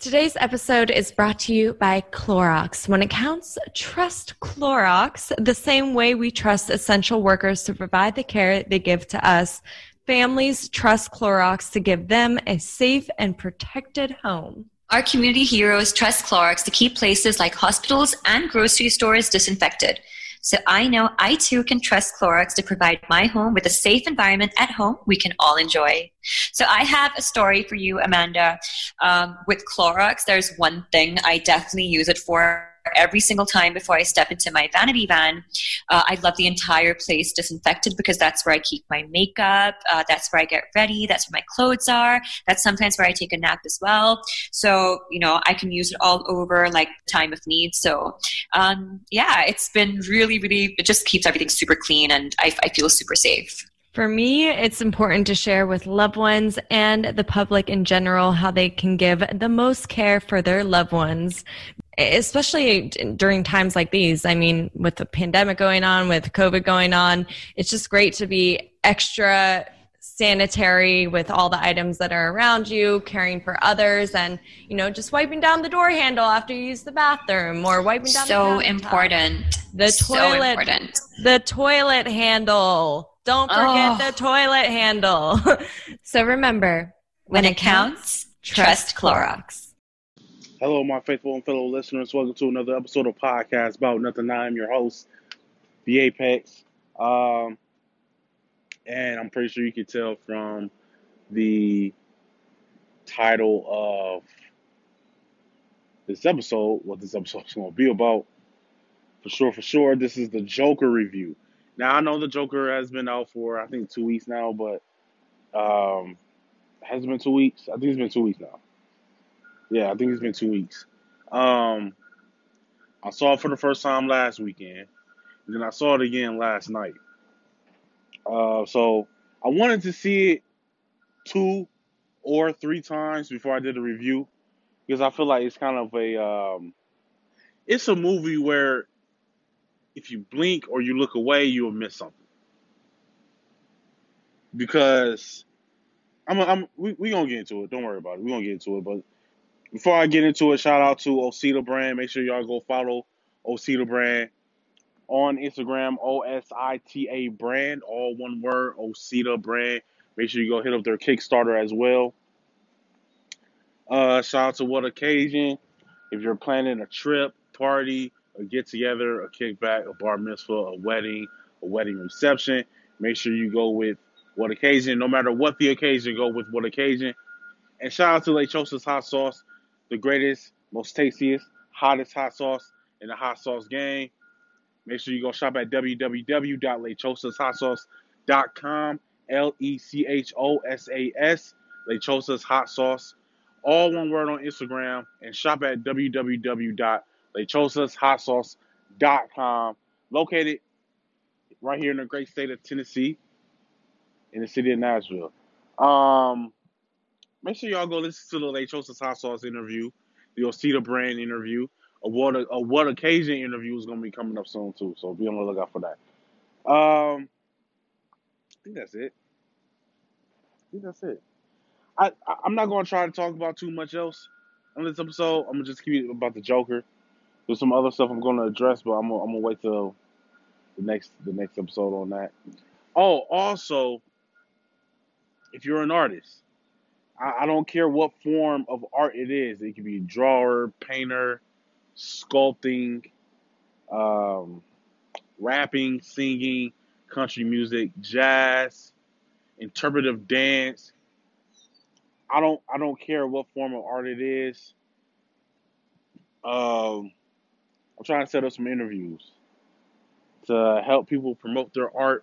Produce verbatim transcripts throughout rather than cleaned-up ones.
Today's episode is brought to you by Clorox. When it counts, trust Clorox the same way we trust essential workers to provide the care they give to us. Families trust Clorox to give them a safe and protected home. Our community heroes trust Clorox to keep places like hospitals and grocery stores disinfected. So I know I too can trust Clorox to provide my home with a safe environment at home we can all enjoy. So I have a story for you, Amanda. Um, with Clorox, there's one thing I definitely use it for every single time before I step into my vanity van. Uh, I love the entire place disinfected because that's where I keep my makeup. Uh, that's where I get ready. That's where my clothes are. That's sometimes where I take a nap as well. So, you know, I can use it all over like time of need. So, um, yeah, it's been really, really, it just keeps everything super clean and I, I feel super safe. For me, it's important to share with loved ones and the public in general how they can give the most care for their loved ones, especially during times like these. I mean, with the pandemic going on, with COVID going on, it's just great to be extra sanitary with all the items that are around you, caring for others, and, you know, just wiping down the door handle after you use the bathroom or wiping down so the bathtub. Important. The so toilet, important. The toilet handle. Don't forget oh. the toilet handle. So remember, when, when it counts, counts trust Clorox. Hello, my faithful and fellow listeners. Welcome to another episode of Podcast About Nothing. I am your host, The Apex. Um, and I'm pretty sure you can tell from the title of this episode what this episode is going to be about. For sure, for sure, this is the Joker review. Now, I know the Joker has been out for, I think, two weeks now, but um, has it been two weeks? I think it's been two weeks now. Yeah, I think it's been two weeks. Um, I saw it for the first time last weekend, and then I saw it again last night. Uh, so I wanted to see it two or three times before I did a review, because I feel like it's kind of a, um, it's a movie where if you blink or you look away, you'll miss something. Because I'm, I'm we we gonna get into it. Don't worry about it. We gonna get into it. But before I get into it, shout out to Osita Brand. Make sure y'all go follow Osita Brand on Instagram. O S I T A Brand, all one word. Osita Brand. Make sure you go hit up their Kickstarter as well. Uh, shout out to What Occasion. If you're planning a trip, party, a get-together, a kickback, a bar mitzvah, a wedding, a wedding reception. Make sure you go with What Occasion. No matter what the occasion, go with What Occasion. And shout out to Lechosa's Hot Sauce, the greatest, most tastiest, hottest hot sauce in the hot sauce game. Make sure you go shop at w w w dot lechosas hot sauce dot com. L E C H O S A S, Lechosa's Hot Sauce. All one word on Instagram. And shop at w w w dot lechosas hot sauce dot com. Lechosas Hot Sauce dot com, located right here in the great state of Tennessee, in the city of Nashville. Um, make sure y'all go listen to the Lechosa's Hot Sauce interview, the Osita Brand interview, a What, a What Occasion interview is going to be coming up soon too, so be on the lookout for that. Um, I think that's it. I think that's it. I, I, I'm not going to try to talk about too much else on this episode. I'm going to just keep it about the Joker. There's some other stuff I'm going to address, but I'm gonna, I'm gonna wait till the next the next episode on that. Oh, also, if you're an artist, I, I don't care what form of art it is. It could be drawer, painter, sculpting, um, rapping, singing, country music, jazz, interpretive dance. I don't I don't care what form of art it is. Um, I'm trying to set up some interviews to help people promote their art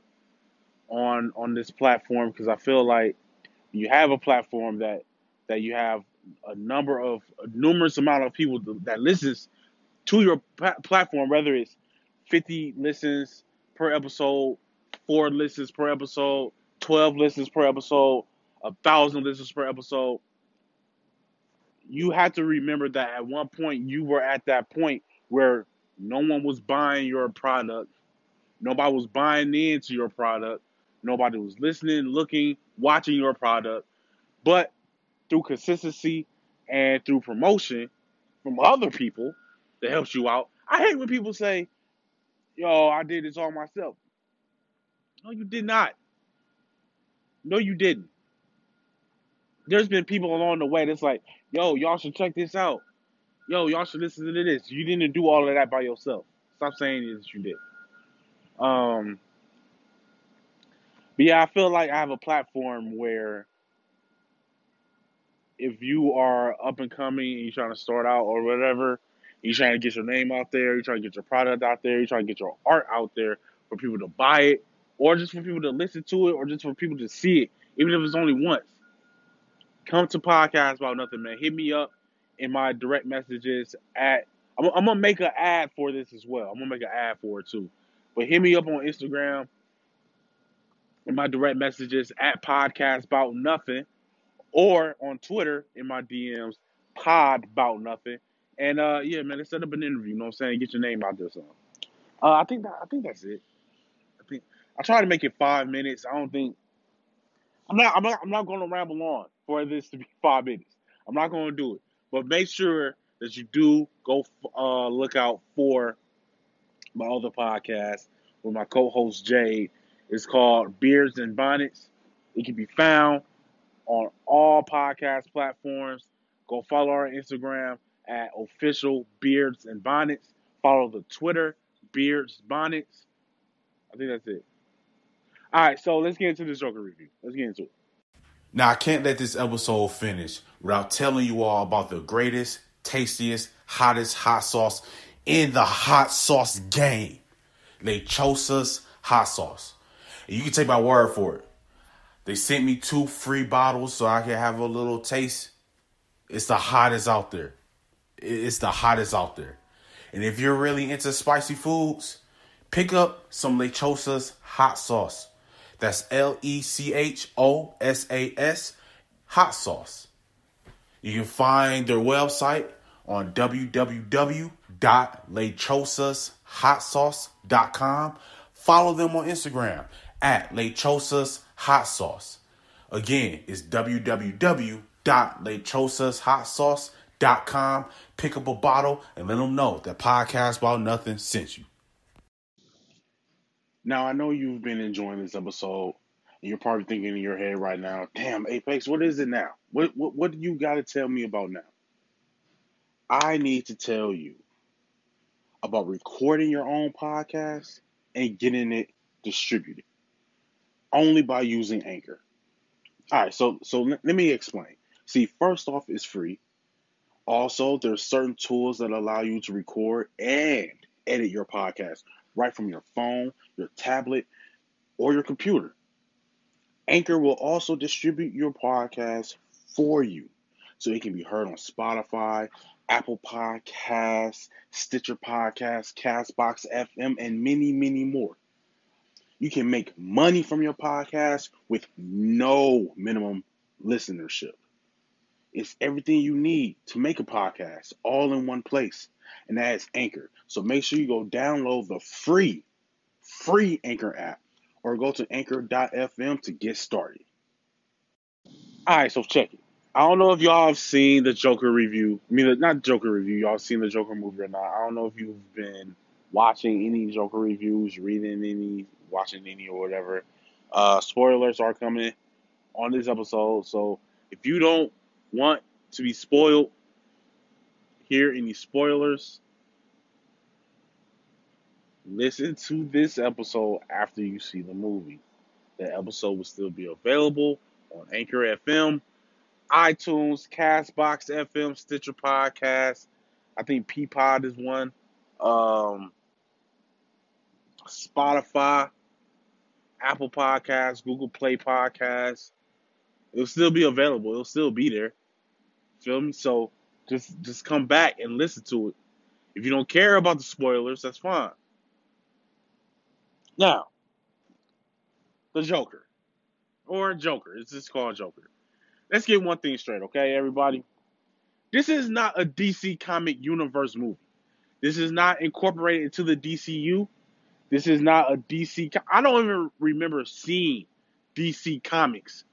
on on this platform, because I feel like you have a platform that that you have a number of a numerous amount of people that listens to your pl- platform, whether it's fifty listens per episode, four listens per episode, twelve listens per episode, a thousand listens per episode. You have to remember that at one point you were at that point where no one was buying your product. Nobody was buying into your product. Nobody was listening, looking, watching your product. But through consistency and through promotion from other people that helps you out. I hate when people say, yo, I did this all myself. No, you did not. No, you didn't. There's been people along the way that's like, yo, y'all should check this out. Yo, y'all should listen to this. You didn't do all of that by yourself. Stop saying that you did. Um, but yeah, I feel like I have a platform where if you are up and coming and you're trying to start out or whatever, you're trying to get your name out there, you're trying to get your product out there, you're trying to get your art out there for people to buy it, or just for people to listen to it, or just for people to see it, even if it's only once. Come to Podcast About Nothing, man. Hit me up in my direct messages at, I'm, I'm going to make an ad for this as well. I'm going to make an ad for it too. But hit me up on Instagram in my direct messages at Podcast About Nothing, or on Twitter in my D Ms, Pod About Nothing. And uh, yeah, man, let's set up an interview. You know what I'm saying? Get your name out there, son. Uh, I think that, I think that's it. I think I try to make it five minutes. I don't think I'm not. I'm not. I'm not going to ramble on for this to be five minutes. I'm not going to do it. But make sure that you do go uh, look out for my other podcast with my co-host Jade. It's called Beards and Bonnets. It can be found on all podcast platforms. Go follow our Instagram at official Beards and Bonnets. Follow the Twitter, Beards Bonnets. I think that's it. All right, so let's get into this Joker review. Let's get into it. Now, I can't let this episode finish without telling you all about the greatest, tastiest, hottest hot sauce in the hot sauce game. Lechosa's Hot Sauce. And you can take my word for it. They sent me two free bottles so I can have a little taste. It's the hottest out there. It's the hottest out there. And if you're really into spicy foods, pick up some Lechosa's Hot Sauce. That's L E C H O S A S, Hot Sauce. You can find their website on w w w dot lechosas hot sauce dot com. Follow them on Instagram at Lechosas Hot Sauce. Again, it's w w w dot lechosas hot sauce dot com. Pick up a bottle and let them know that Podcast About Nothing sent you. Now, I know you've been enjoying this episode, and you're probably thinking in your head right now, damn, Apex, what is it now? What what, what do you got to tell me about now? I need to tell you about recording your own podcast and getting it distributed only by using Anchor. All right, so so let me explain. See, first off, it's free. Also, there's certain tools that allow you to record and edit your podcast right from your phone, your tablet, or your computer. Anchor will also distribute your podcast for you, so it can be heard on Spotify, Apple Podcasts, Stitcher Podcasts, Castbox F M, and many, many more. You can make money from your podcast with no minimum listenership. It's everything you need to make a podcast all in one place, and that is Anchor. So make sure you go download the free, free Anchor app, or go to anchor dot f m to get started. All right, so check it. I don't know if y'all have seen the Joker review. I mean, not Joker review. Y'all seen the Joker movie or not. I don't know if you've been watching any Joker reviews, reading any, watching any or whatever. Uh, spoilers are coming on this episode. So if you don't want to be spoiled, hear any spoilers, listen to this episode after you see the movie. The episode will still be available on Anchor F M, iTunes, Castbox F M, Stitcher Podcast. I think Peapod is one. Um, Spotify, Apple Podcasts, Google Play Podcasts. It'll still be available. It'll still be there. feel me? So just just come back and listen to it. If you don't care about the spoilers, that's fine. Now, the Joker. Or Joker. It's just called Joker. Let's get one thing straight, okay, everybody? This is not a D C comic universe movie. This is not incorporated into the D C U. This is not a D C... Com- I don't even remember seeing D C Comics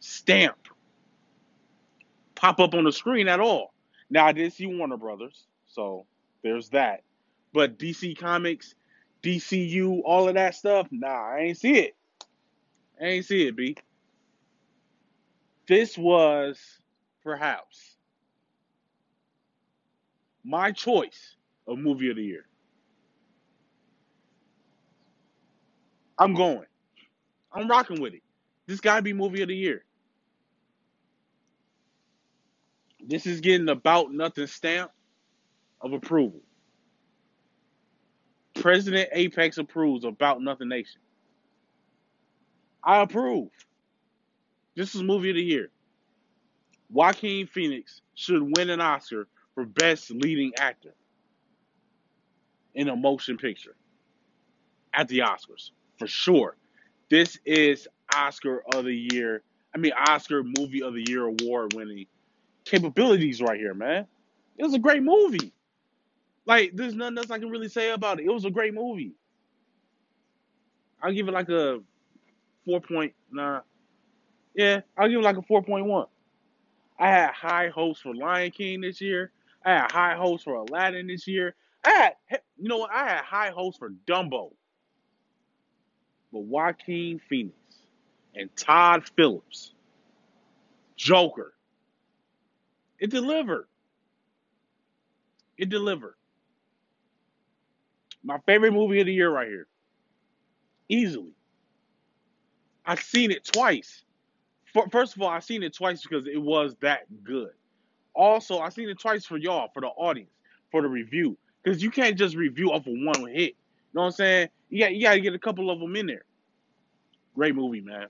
stamp pop up on the screen at all. Now, I did see Warner Brothers, so there's that. But D C Comics, D C U, all of that stuff, nah, I ain't see it. I ain't see it, B. This was, perhaps, my choice of movie of the year. I'm going. I'm rocking with it. This gotta be movie of the year. This is getting about nothing stamp of approval. President Apex approves About Nothing Nation. I approve. This is movie of the year. Joaquin Phoenix should win an Oscar for Best Leading Actor in a motion picture at the Oscars. For sure. This is Oscar of the Year. I mean, Oscar Movie of the Year award winning capabilities right here, man. It was a great movie. Like, there's nothing else I can really say about it. It was a great movie. I'll give it like a four point nine. Yeah, I'll give it like a four point one. I had high hopes for Lion King this year. I had high hopes for Aladdin this year. I had, you know what? I had high hopes for Dumbo. But Joaquin Phoenix and Todd Phillips, Joker, it delivered. It delivered. My favorite movie of the year right here. Easily. I've seen it twice. First of all, I've seen it twice because it was that good. Also, I've seen it twice for y'all, for the audience, for the review. Because you can't just review off of one hit. You know what I'm saying? You got, you got to get a couple of them in there. Great movie, man.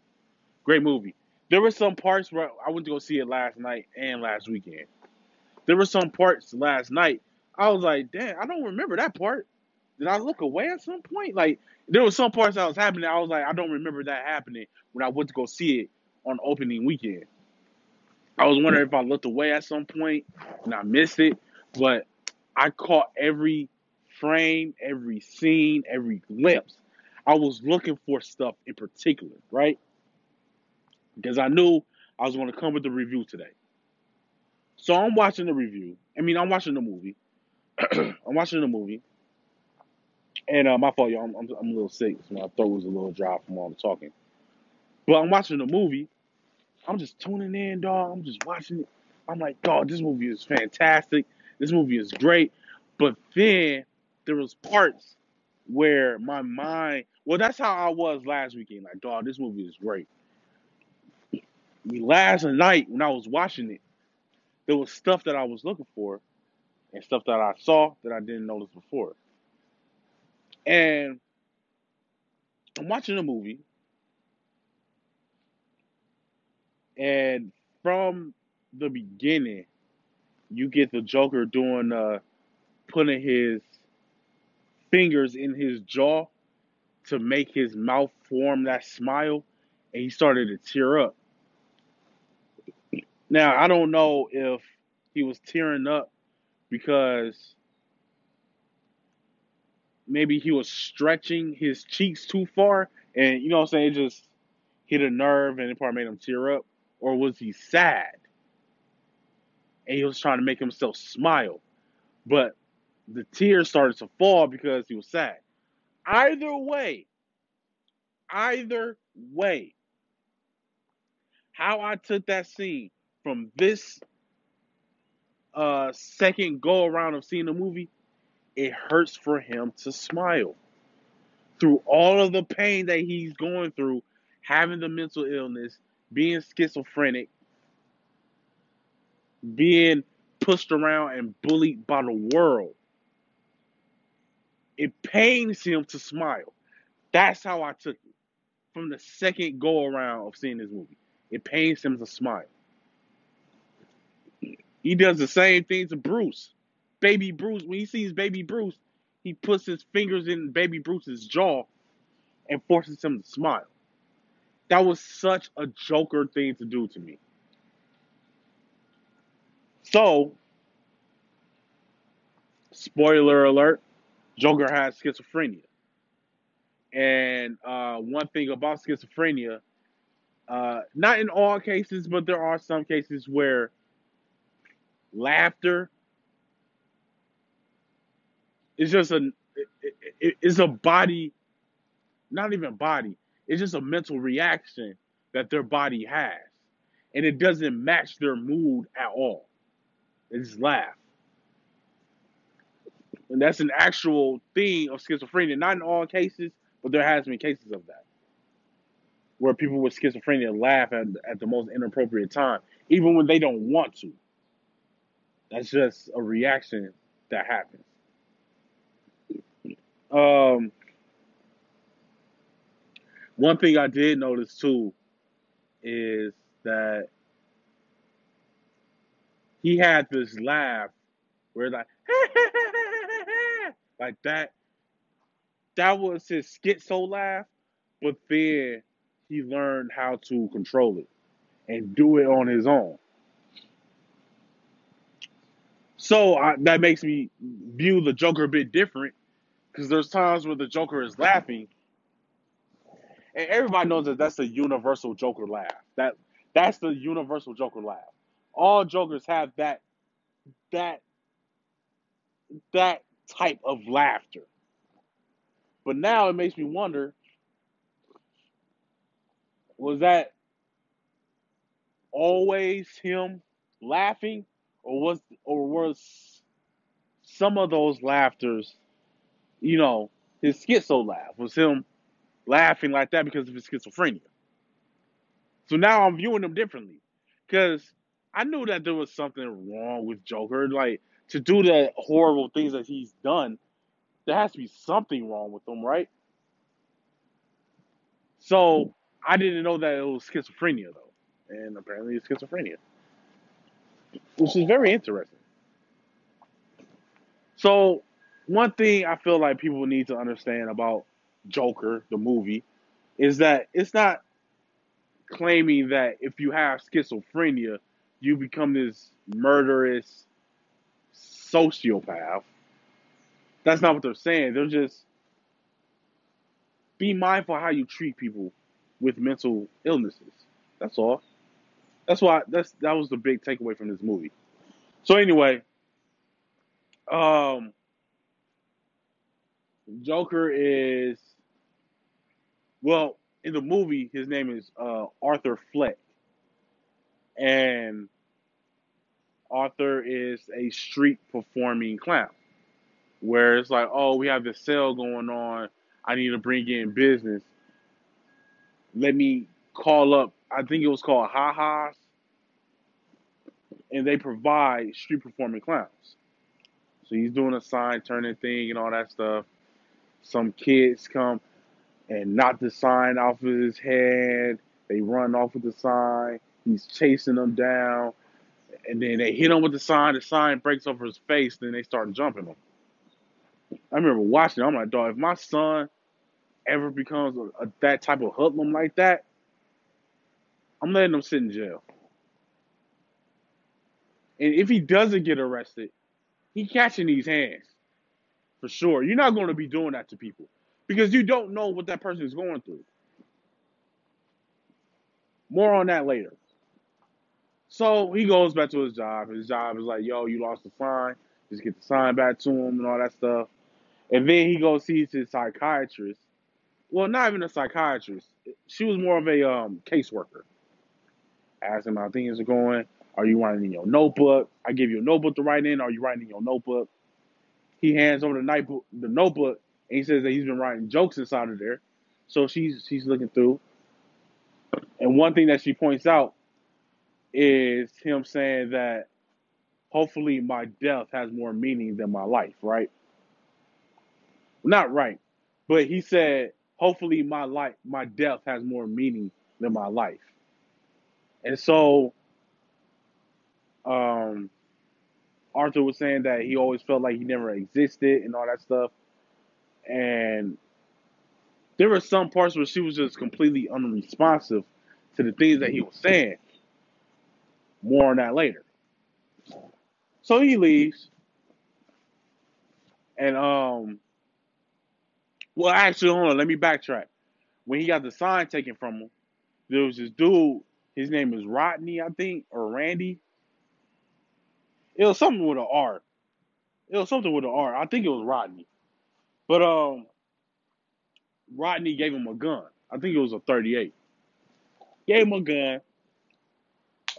Great movie. There were some parts where I went to go see it last night and last weekend. There were some parts last night. I was like, damn, I don't remember that part. Did I look away at some point? Like, there were some parts that was happening. I was like, I don't remember that happening when I went to go see it on opening weekend. I was wondering if I looked away at some point and I missed it. But I caught every frame, every scene, every glimpse. I was looking for stuff in particular, right? Because I knew I was going to come with the review today. So I'm watching the review. I mean, I'm watching the movie. I'm watching the movie. And uh, my fault, y'all. I'm, I'm, I'm a little sick. So my throat was a little dry from all the talking. But I'm watching the movie. I'm just tuning in, dog. I'm just watching it. I'm like, dog, this movie is fantastic. This movie is great. But then there was parts where my mind, well, that's how I was last weekend. Like, dog, this movie is great. I mean, last night when I was watching it, there was stuff that I was looking for and stuff that I saw that I didn't notice before. And I'm watching a movie, and from the beginning, you get the Joker doing, uh, putting his fingers in his jaw to make his mouth form that smile, and he started to tear up. Now, I don't know if he was tearing up because maybe he was stretching his cheeks too far, and, you know what I'm saying, it just hit a nerve and it probably made him tear up, or was he sad? And he was trying to make himself smile, but the tears started to fall because he was sad. Either way, either way, how I took that scene from this uh, second go around of seeing the movie, it hurts for him to smile. Through all of the pain that he's going through, having the mental illness, being schizophrenic, being pushed around and bullied by the world, it pains him to smile. That's how I took it. From the second go around of seeing this movie, it pains him to smile. He does the same thing to Bruce. Baby Bruce, when he sees Baby Bruce, he puts his fingers in Baby Bruce's jaw and forces him to smile. That was such a Joker thing to do to me. So, spoiler alert, Joker has schizophrenia. And uh, one thing about schizophrenia, uh, not in all cases, but there are some cases where laughter is just a, it, it, it's a body, not even body, it's just a mental reaction that their body has. And it doesn't match their mood at all. They just laugh. And that's an actual thing of schizophrenia. Not in all cases, but there has been cases of that, where people with schizophrenia laugh at, at the most inappropriate time, even when they don't want to. That's just a reaction that happens. Um, one thing I did notice, too, is that he had this laugh where, like, like that. That was his schizo laugh, but then he learned how to control it and do it on his own. So I, that makes me view the Joker a bit different, because there's times where the Joker is laughing, and everybody knows that that's the universal Joker laugh. That that's the universal Joker laugh. All Jokers have that that that type of laughter. But now it makes me wonder, was that always him laughing, or was or was some of those laughters, you know, his schizo laugh, was him laughing like that because of his schizophrenia? So now I'm viewing him differently, because I knew that there was something wrong with Joker. Like, to do the horrible things that he's done, there has to be something wrong with him, right? So I didn't know that it was schizophrenia, though. And apparently it's schizophrenia, which is very interesting. So one thing I feel like people need to understand about Joker, the movie, is that it's not claiming that if you have schizophrenia, you become this murderous sociopath. That's not what they're saying. They're just, be mindful how you treat people with mental illnesses. That's all. That's why that's that was the big takeaway from this movie. So anyway, um, Joker is, well, in the movie, his name is uh, Arthur Fleck. And Arthur is a street performing clown, where it's like, oh, we have this sale going on, I need to bring in business, let me call up, I think it was called Ha-Ha's, and they provide street performing clowns. So he's doing a sign turning thing and all that stuff. Some kids come and knock the sign off of his head. They run off with the sign. He's chasing them down, and then they hit him with the sign. The sign breaks over his face, then they start jumping him. I remember watching it. I'm like, dog, if my son ever becomes a, a, that type of hoodlum like that, I'm letting him sit in jail. And if he doesn't get arrested, he catching these hands for sure. You're not going to be doing that to people, because you don't know what that person is going through. More on that later. So he goes back to his job. His job is like, yo, you lost the sign. Just get the sign back to him and all that stuff. And then he goes sees his psychiatrist. Well, not even a psychiatrist. She was more of a um, caseworker. Asked him how things are going. Are you writing in your notebook? I give you a notebook to write in. Are you writing in your notebook? He hands over the, night book, the notebook, and he says that he's been writing jokes inside of there. So she's she's looking through. And one thing that she points out is him saying that hopefully my death has more meaning than my life, right? Not right, but he said, hopefully my life, my death has more meaning than my life. And so um, Arthur was saying that he always felt like he never existed and all that stuff. And there were some parts where she was just completely unresponsive to the things that he was saying. More on that later. So he leaves. And, um... Well, actually, hold on. Let me backtrack. When he got the sign taken from him, there was this dude. His name is Rodney, I think, or Randy. It was something with an R. It was something with an R. I think it was Rodney. But um, Rodney gave him a gun. I think it was a thirty-eight. Gave him a gun.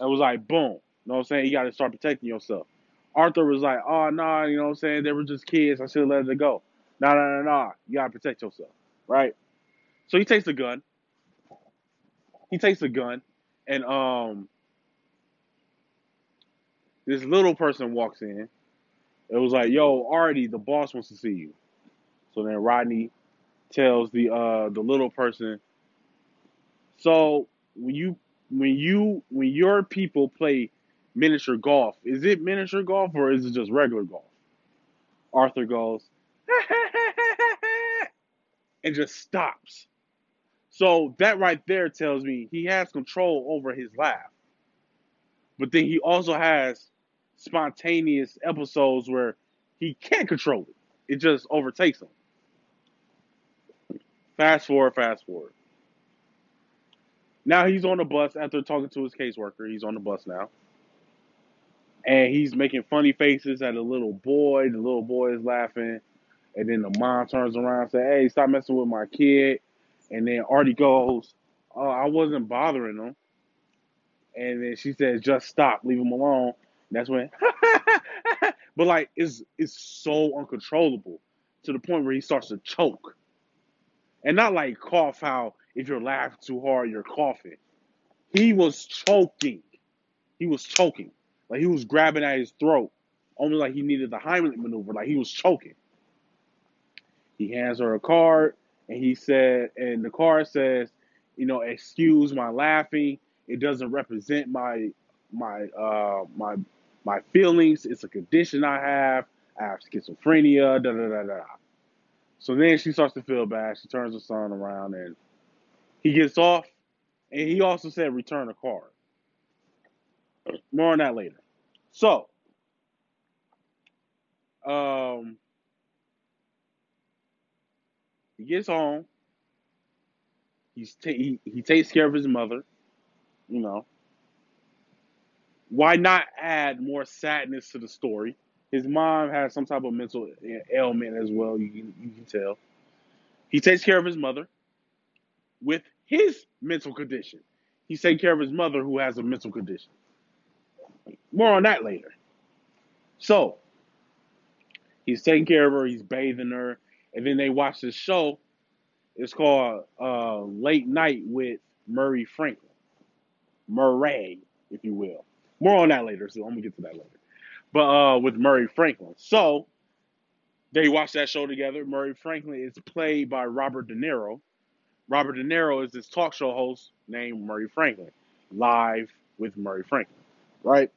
It was like, boom. You know what I'm saying? You got to start protecting yourself. Arthur was like, oh, nah, you know what I'm saying? They were just kids. I should have let it go. Nah, nah, nah, nah. You got to protect yourself, right? So he takes the gun. He takes the gun. And um, this little person walks in. It was like, yo, Artie, the boss wants to see you. So then Rodney tells the uh, the little person, so when you when you when your people play miniature golf, is it miniature golf or is it just regular golf? Arthur goes and just stops. So that right there tells me he has control over his laugh. But then he also has spontaneous episodes where he can't control it. It just overtakes him. Fast forward, fast forward. Now he's on the bus after talking to his caseworker. He's on the bus now. And he's making funny faces at a little boy. The little boy is laughing. And then the mom turns around and says, hey, stop messing with my kid. And then Artie goes, oh, I wasn't bothering him. And then she says, just stop, leave him alone. And that's when, but like, it's, it's so uncontrollable to the point where he starts to choke. And not like cough how if you're laughing too hard, you're coughing. He was choking. He was choking. Like he was grabbing at his throat. Almost like he needed the Heimlich maneuver. Like he was choking. He hands her a card. And he said, and the card says, you know, excuse my laughing. It doesn't represent my my uh, my my feelings. It's a condition I have. I have schizophrenia. Da da da da. So then she starts to feel bad. She turns her son around, and he gets off. And he also said, return the card. More on that later. So, um. He gets home. He's ta- he, he takes care of his mother. You know. Why not add more sadness to the story? His mom has some type of mental ailment as well. You can, you can tell. He takes care of his mother with his mental condition. He's taking care of his mother who has a mental condition. More on that later. So, he's taking care of her. He's bathing her. And then they watch this show. It's called uh, Late Night with Murray Franklin. Murray, if you will. More on that later, so I'm going to get to that later. But uh, with Murray Franklin. So, they watch that show together. Murray Franklin is played by Robert De Niro. Robert De Niro is this talk show host named Murray Franklin. Live with Murray Franklin. Right?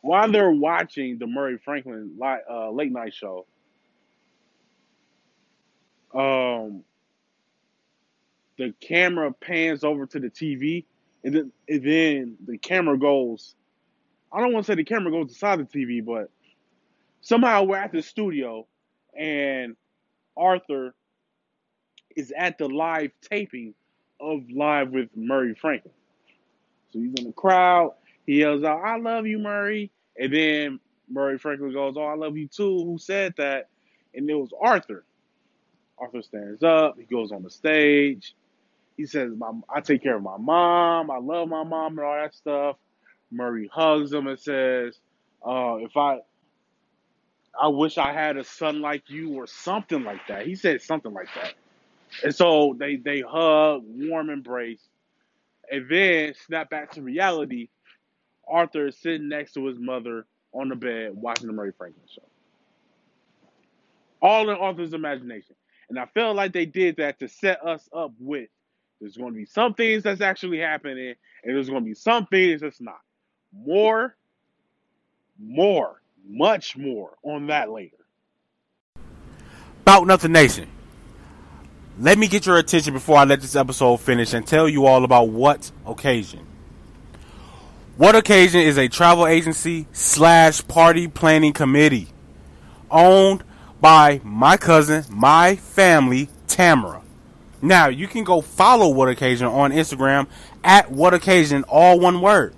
While they're watching the Murray Franklin li- uh, late night show, Um, the camera pans over to the T V, and then, and then the camera goes, I don't want to say the camera goes inside the T V, but somehow we're at the studio, and Arthur is at the live taping of Live with Murray Franklin. So he's in the crowd, he yells out, I love you, Murray, and then Murray Franklin goes, oh, I love you too, who said that? And it was Arthur. Arthur stands up. He goes on the stage. He says, my, I take care of my mom. I love my mom and all that stuff. Murray hugs him and says, uh, if I, I wish I had a son like you or something like that. He said something like that. And so they, they hug, warm embrace. And then snap back to reality. Arthur is sitting next to his mother on the bed watching the Murray Franklin show. All in Arthur's imagination. And I felt like they did that to set us up with there's going to be some things that's actually happening, and there's going to be some things that's not. More more, much more on that later. About Nothing Nation, let me get your attention before I let this episode finish and tell you all about What Occasion. What Occasion is a travel agency slash party planning committee owned by my cousin, my family, Tamara. Now, you can go follow What Occasion on Instagram at What Occasion, all one word.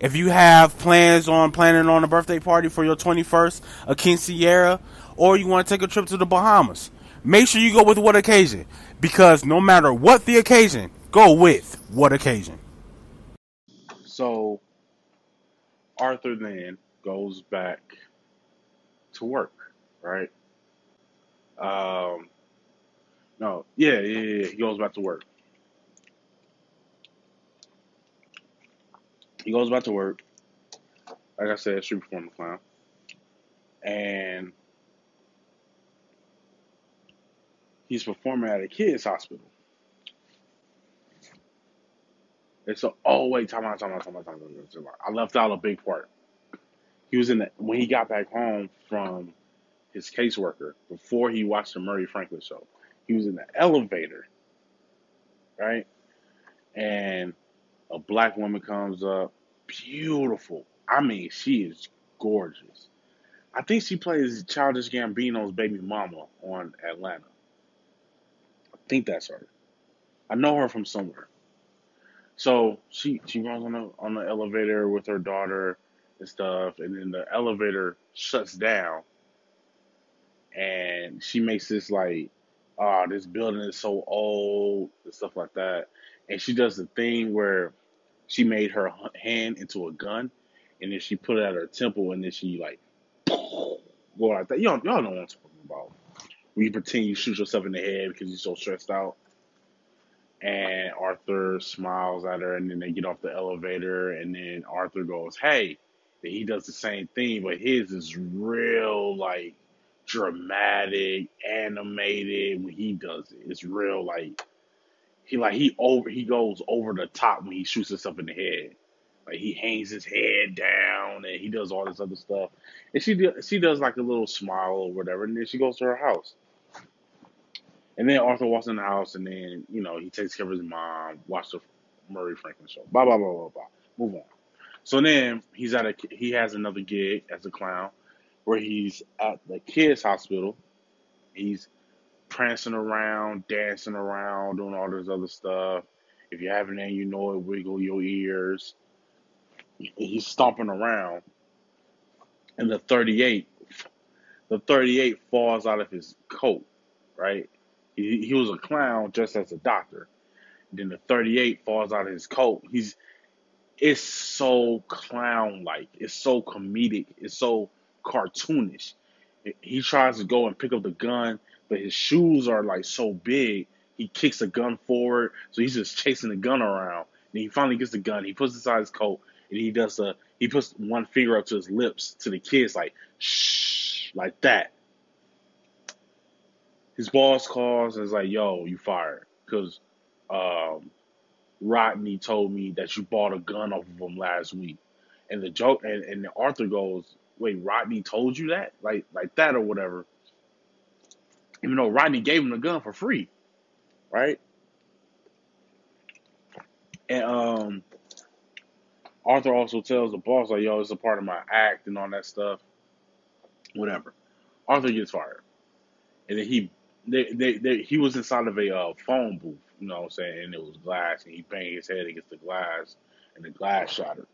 If you have plans on planning on a birthday party for your twenty-first, a quinceañera, or you want to take a trip to the Bahamas, make sure you go with What Occasion, because no matter what the occasion, go with What Occasion. So, Arthur then goes back to work, right? Um, no, yeah, yeah, yeah, he goes back to work. He goes back to work. Like I said, street performer clown. And he's performing at a kid's hospital. It's a, oh, wait, time out, time out, time out, time out, time out. I left out a big part. He was in the, when he got back home from his caseworker, before he watched the Murray Franklin show, he was in the elevator, right? And a black woman comes up, beautiful. I mean, she is gorgeous. I think she plays Childish Gambino's baby mama on Atlanta. I think that's her. I know her from somewhere. So she, she runs on the, on the elevator with her daughter and stuff, and then the elevator shuts down. And she makes this like, ah, oh, this building is so old and stuff like that. And she does the thing where she made her hand into a gun, and then she put it at her temple, and then she like, go like that. Y'all, y'all know what I'm talking about. When you pretend you shoot yourself in the head because you're so stressed out. And Arthur smiles at her, and then they get off the elevator, and then Arthur goes, hey, and he does the same thing, but his is real like dramatic, animated when he does it. It's real like he like he over he goes over the top when he shoots himself in the head. Like he hangs his head down and he does all this other stuff. And she do, she does like a little smile or whatever, and then she goes to her house. And then Arthur walks in the house, and then, you know, he takes care of his mom, watches the Murray Franklin show. Blah, blah, blah, blah, blah. Move on. So then he's at a, he has another gig as a clown where he's at the kids' hospital. He's prancing around, dancing around, doing all this other stuff. If you have it in, you know it, wiggle your ears. He's stomping around. And the thirty-eight, the thirty-eight falls out of his coat, right? He was a clown just as a doctor. Then the thirty-eight falls out of his coat. He's, it's so clown-like. It's so comedic. It's so cartoonish. He tries to go and pick up the gun, but his shoes are like so big. He kicks the gun forward, so he's just chasing the gun around. Then he finally gets the gun. He puts it inside his coat, and he does a. He puts one finger up to his lips to the kids, like shh, like that. His boss calls and is like, yo, you fired. Because um, Rodney told me that you bought a gun off of him last week. And the joke, and, and Arthur goes, wait, Rodney told you that? Like, like that or whatever. Even though Rodney gave him the gun for free. Right? And um, Arthur also tells the boss, like, yo, it's a part of my act and all that stuff. Whatever. Arthur gets fired. And then he They, they, they, he was inside of a uh, phone booth, you know what I'm saying, and it was glass, and he banged his head against the glass, and the glass shattered.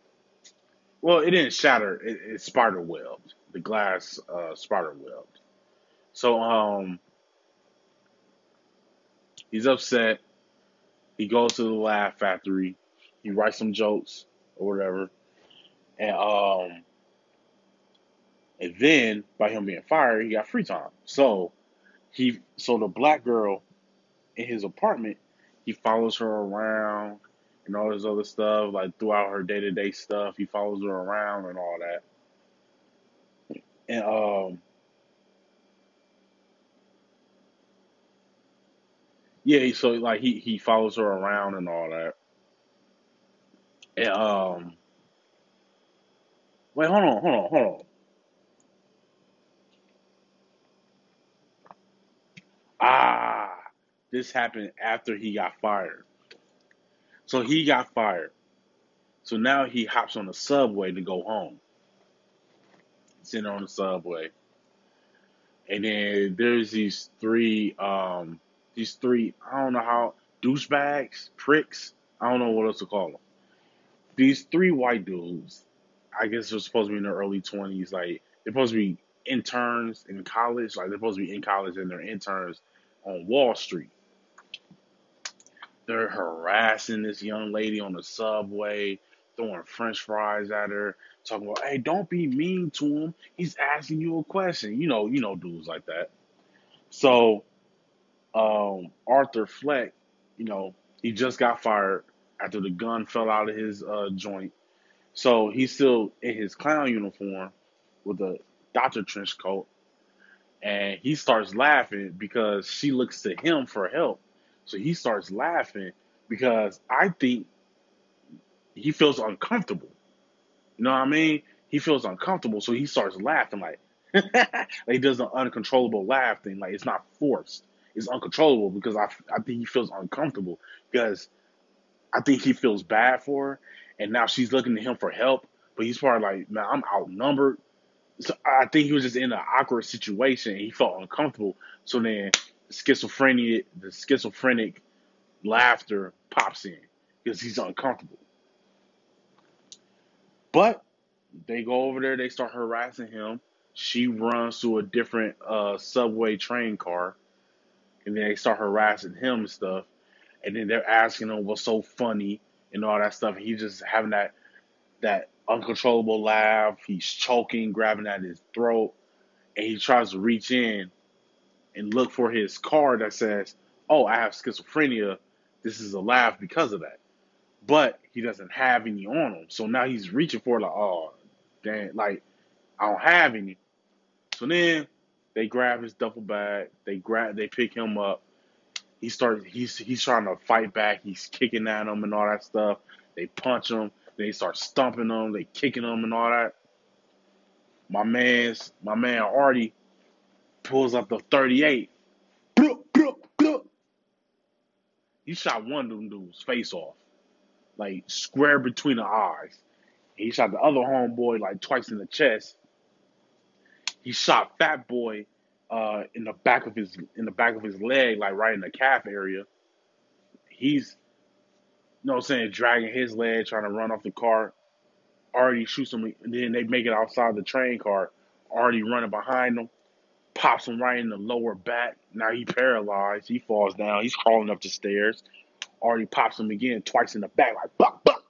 Well, it didn't shatter, it, it spider-webbed. The glass uh, spider-webbed. So, um, he's upset. He goes to the laugh factory. He writes some jokes or whatever. And, um, and then, by him being fired, he got free time. So, He so the black girl in his apartment, he follows her around and all this other stuff, like throughout her day-to-day stuff. He follows her around and all that. And um yeah, so like he, he follows her around and all that. And um Wait, hold on, hold on, hold on. Ah, this happened after he got fired. So he got fired. So now he hops on the subway to go home. Sitting on the subway. And then there's these three, um, these three, I don't know how, douchebags, pricks, I don't know what else to call them. These three white dudes, I guess they're supposed to be in their early twenties, like, they're supposed to be interns in college, like, they're supposed to be in college and they're interns on Wall Street. They're harassing this young lady on the subway, throwing French fries at her, talking about, hey, don't be mean to him. He's asking you a question. You know, you know, dudes like that. So, um, Arthur Fleck, you know, he just got fired after the gun fell out of his uh, joint. So he's still in his clown uniform with a doctor trench coat. And he starts laughing because she looks to him for help. So he starts laughing because I think he feels uncomfortable. You know what I mean? He feels uncomfortable, so he starts laughing like, like he does an uncontrollable laugh thing. Like, it's not forced. It's uncontrollable because I, I think he feels uncomfortable because I think he feels bad for her, and now she's looking to him for help, but he's probably like, man, I'm outnumbered. So I think he was just in an awkward situation, and he felt uncomfortable. So then schizophrenia, the schizophrenic laughter pops in because he's uncomfortable. But they go over there, they start harassing him. She runs to a different uh, subway train car, and then they start harassing him and stuff. And then they're asking him what's so funny and all that stuff. And he's just having that that uncontrollable laugh. He's choking, grabbing at his throat, and he tries to reach in and look for his card that says, "Oh, I have schizophrenia. This is a laugh because of that." But he doesn't have any on him. So now he's reaching for it like, oh, damn, like, I don't have any. So then they grab his duffel bag. They grab, they pick him up. He starts, he's he's trying to fight back. He's kicking at him and all that stuff. They punch him. They start stomping him. They kicking him and all that. My man's, my man Artie pulls up the thirty-eight. He shot one of them dudes face off. Like, square between the eyes. He shot the other homeboy, like, twice in the chest. He shot Fat Boy uh, in the back of his in the back of his leg, like, right in the calf area. He's, you know what I'm saying, dragging his leg, trying to run off the car. Artie shoots him, and then they make it outside the train car. Artie running behind him, pops him right in the lower back. Now he paralyzed. He falls down. He's crawling up the stairs. Artie pops him again twice in the back, like, buck, buck.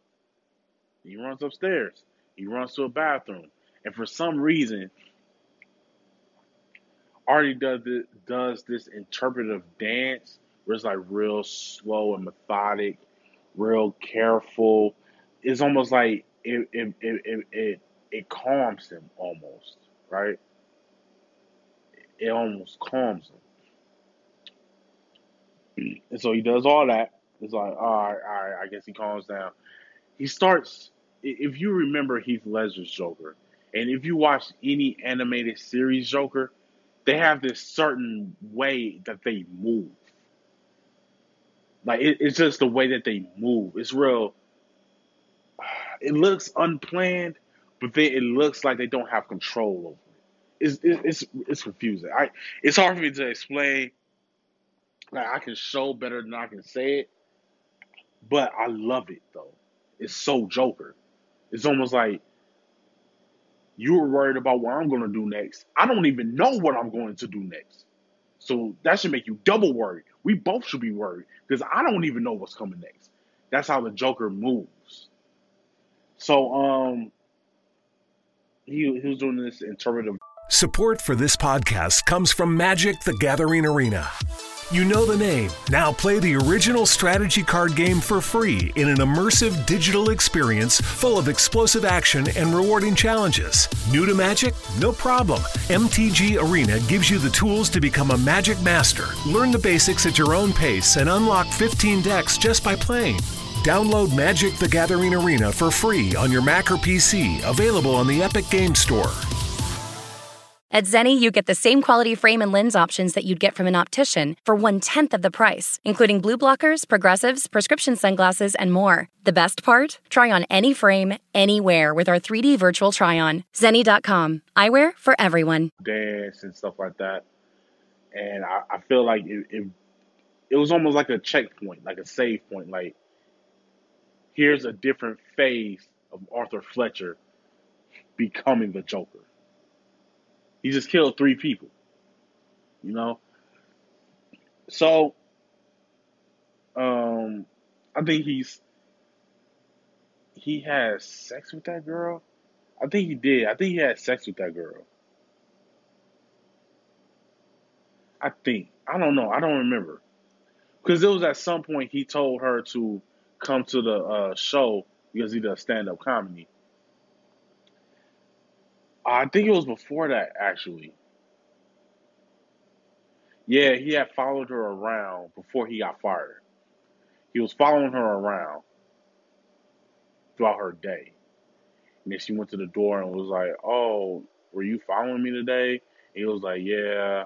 He runs upstairs. He runs to a bathroom. And for some reason, Artie does this, does this interpretive dance where it's like real slow and methodic, real careful. It's almost like it it it it, it, it calms him almost, right? It almost calms him. And so he does all that. It's like, all right, all right, I guess he calms down. He starts, if you remember Heath Ledger's Joker, and if you watch any animated series Joker, they have this certain way that they move. Like, it, it's just the way that they move. It's real, it looks unplanned, but then it looks like they don't have control over it. It's, it, it's, it's confusing. I, it's hard for me to explain. Like, I can show better than I can say it. But I love it, though. It's so Joker. It's almost like you were worried about what I'm going to do next. I don't even know what I'm going to do next. So that should make you double worried. We both should be worried because I don't even know what's coming next. That's how the Joker moves. So um, he, he was doing this interpretive. Support for this podcast comes from Magic: the Gathering Arena. You know the name. Now play the original strategy card game for free in an immersive digital experience full of explosive action and rewarding challenges. New to Magic? No problem. M T G Arena gives you the tools to become a Magic master. Learn the basics at your own pace and unlock fifteen decks just by playing. Download Magic: The Gathering Arena for free on your Mac or P C, available on the Epic Games Store. At Zenny, you get the same quality frame and lens options that you'd get from an optician for one-tenth of the price, including blue blockers, progressives, prescription sunglasses, and more. The best part? Try on any frame, anywhere with our three D virtual try-on. Zenny dot com. Eyewear for everyone. Dance and stuff like that. And I, I feel like it, it, it was almost like a checkpoint, like a save point. Like, here's a different phase of Arthur Fletcher becoming the Joker. He just killed three people, you know? So, um, I think he's, he has sex with that girl. I think he did. I think he had sex with that girl. I think. I don't know. I don't remember. Because it was at some point he told her to come to the uh, show because he does stand-up comedy. I think it was before that, actually. Yeah, he had followed her around before he got fired. He was following her around throughout her day. And then she went to the door and was like, "Oh, were you following me today?" And he was like, "Yeah."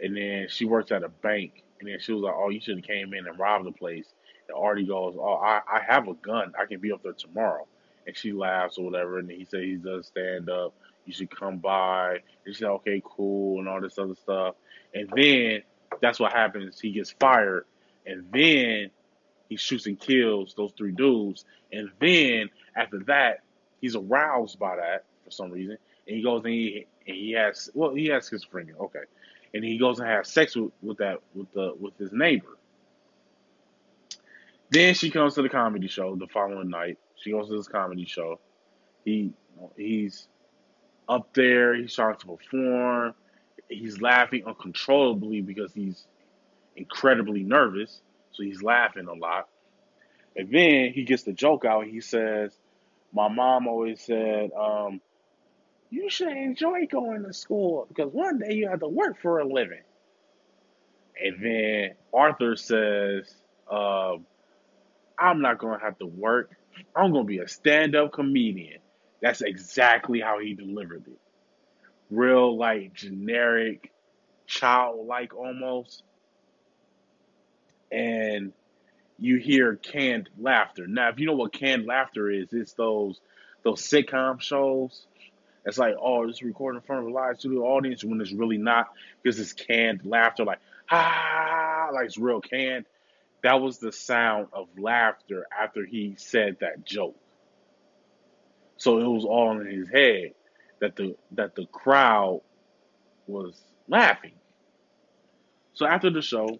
And then she worked at a bank. And then she was like, "Oh, you should have came in and robbed the place." And Artie goes, "Oh, I, I have a gun. I can be up there tomorrow." And she laughs or whatever, and he said he does stand up. You should come by. And she said, "Okay, cool," and all this other stuff. And then that's what happens. He gets fired, and then he shoots and kills those three dudes. And then after that, he's aroused by that for some reason, and he goes and he and he has well, he has schizophrenia, okay, and he goes and has sex with, with that with the with his neighbor. Then she comes to the comedy show the following night. She goes to this comedy show. He he's up there. He's trying to perform. He's laughing uncontrollably because he's incredibly nervous. So he's laughing a lot. And then he gets the joke out. He says, "My mom always said, um, you should enjoy going to school because one day you have to work for a living." And then Arthur says, uh, "I'm not going to have to work. I'm going to be a stand-up comedian." That's exactly how he delivered it. Real, like, generic, childlike almost. And you hear canned laughter. Now, if you know what canned laughter is, it's those those sitcom shows. It's like, oh, it's recorded in front of a live studio audience when it's really not. Because it's canned laughter, like, ah, like it's real canned. That was the sound of laughter after he said that joke. So it was all in his head that the that the crowd was laughing. So after the show,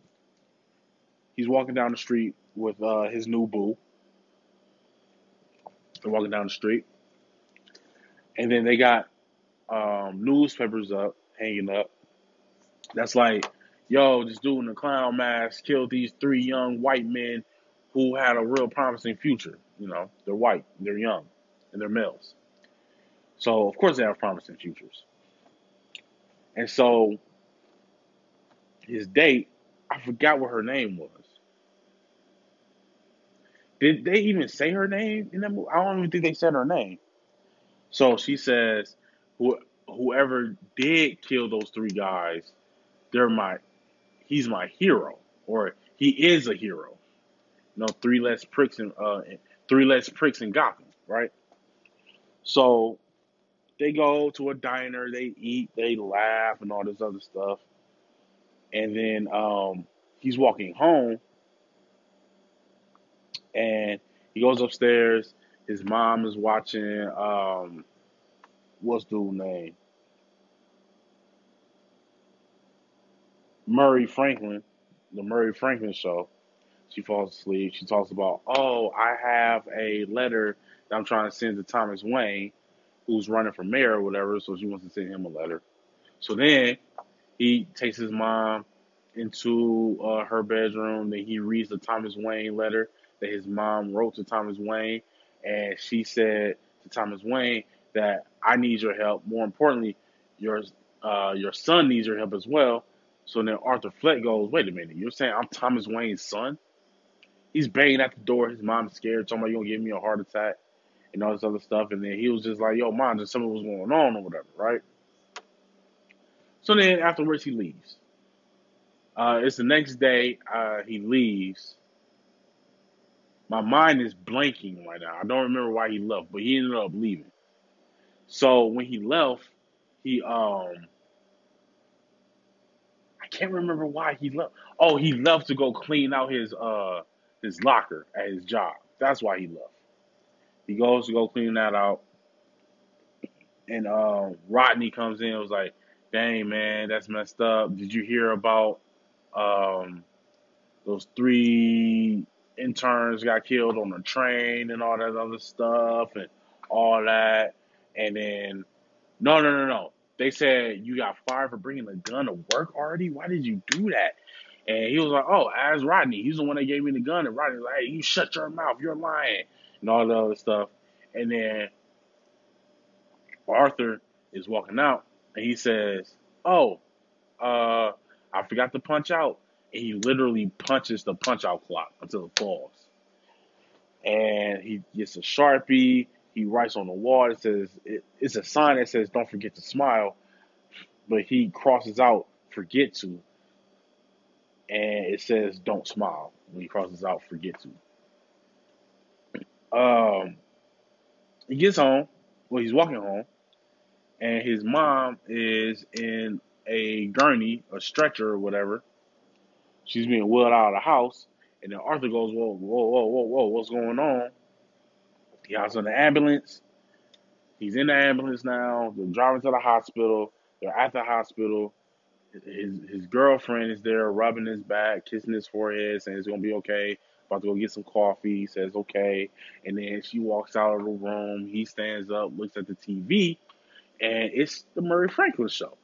he's walking down the street with uh, his new boo. They're walking down the street. And then they got um, newspapers up, hanging up. That's like, "Yo, this dude in the clown mask killed these three young white men who had a real promising future." You know, they're white, they're young, and they're males. So, of course, they have promising futures. And so, his date, I forgot what her name was. Did they even say her name in that movie? I don't even think they said her name. So, she says, Who, whoever did kill those three guys, they're my... he's my hero, or he is a hero. You know, three less pricks in uh, three less pricks in Gotham, right? So they go to a diner, they eat, they laugh, and all this other stuff. And then um, he's walking home, and he goes upstairs. His mom is watching. Um, what's dude's name? Murray Franklin, the Murray Franklin show. She falls asleep. She talks about, "Oh, I have a letter that I'm trying to send to Thomas Wayne, who's running for mayor or whatever." So she wants to send him a letter. So then he takes his mom into uh, her bedroom. Then he reads the Thomas Wayne letter that his mom wrote to Thomas Wayne. And she said to Thomas Wayne that, "I need your help. More importantly, your uh, your son needs your help as well." So then Arthur Fleck goes, "Wait a minute, you're saying I'm Thomas Wayne's son?" he's banging at the door. His mom's scared, talking about you're going to give me a heart attack and all this other stuff. And then he was just like, yo, mom, there's something was going on or whatever, right? So then afterwards, he leaves. Uh, it's the next day. Uh, he leaves. My mind is blanking right now. I don't remember why he left, but he ended up leaving. So when he left, he, um, I can't remember why he left. Oh, he left to go clean out his, uh, his locker at his job. That's why he left. He goes to go clean that out. And, uh, Rodney comes in and was like, dang, man, that's messed up. Did you hear about, um, those three interns got killed on the train and all that other stuff and all that? And then, no, no, no, no. They said, you got fired for bringing a gun to work already? Why did you do that? And he was like, oh, as Rodney. He's the one that gave me the gun. And Rodney was like, hey, you shut your mouth. You're lying. And all that other stuff. And then Arthur is walking out. And he says, oh, uh, I forgot to punch out. And he literally punches the punch-out clock until it falls. And he gets a Sharpie. He writes on the wall. It says, it, it's a sign that says, don't forget to smile. But he crosses out, forget to. And it says, don't smile. When he crosses out, forget to. Um, he gets home. Well, he's walking home. And his mom is in a gurney, a stretcher or whatever. She's being wheeled out of the house. And then Arthur goes, whoa, whoa, whoa, whoa, whoa, what's going on? He hops on the ambulance. He's in the ambulance now. They're driving to the hospital. They're at the hospital. His his girlfriend is there rubbing his back, kissing his forehead, saying it's going to be okay. About to go get some coffee. He says, okay. And then she walks out of the room. He stands up, looks at the T V. And it's the Murray Franklin show.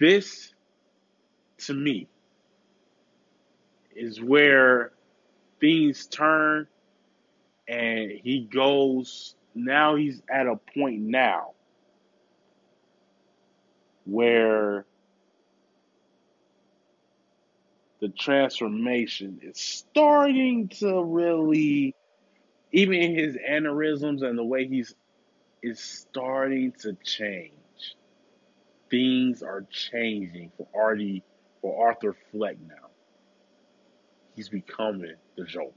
This, to me, is where things turn and he goes, now he's at a point now where the transformation is starting to really, even in his aneurysms and the way he's, it's starting to change. Things are changing for Artie, for Arthur Fleck now. He's becoming the Joker.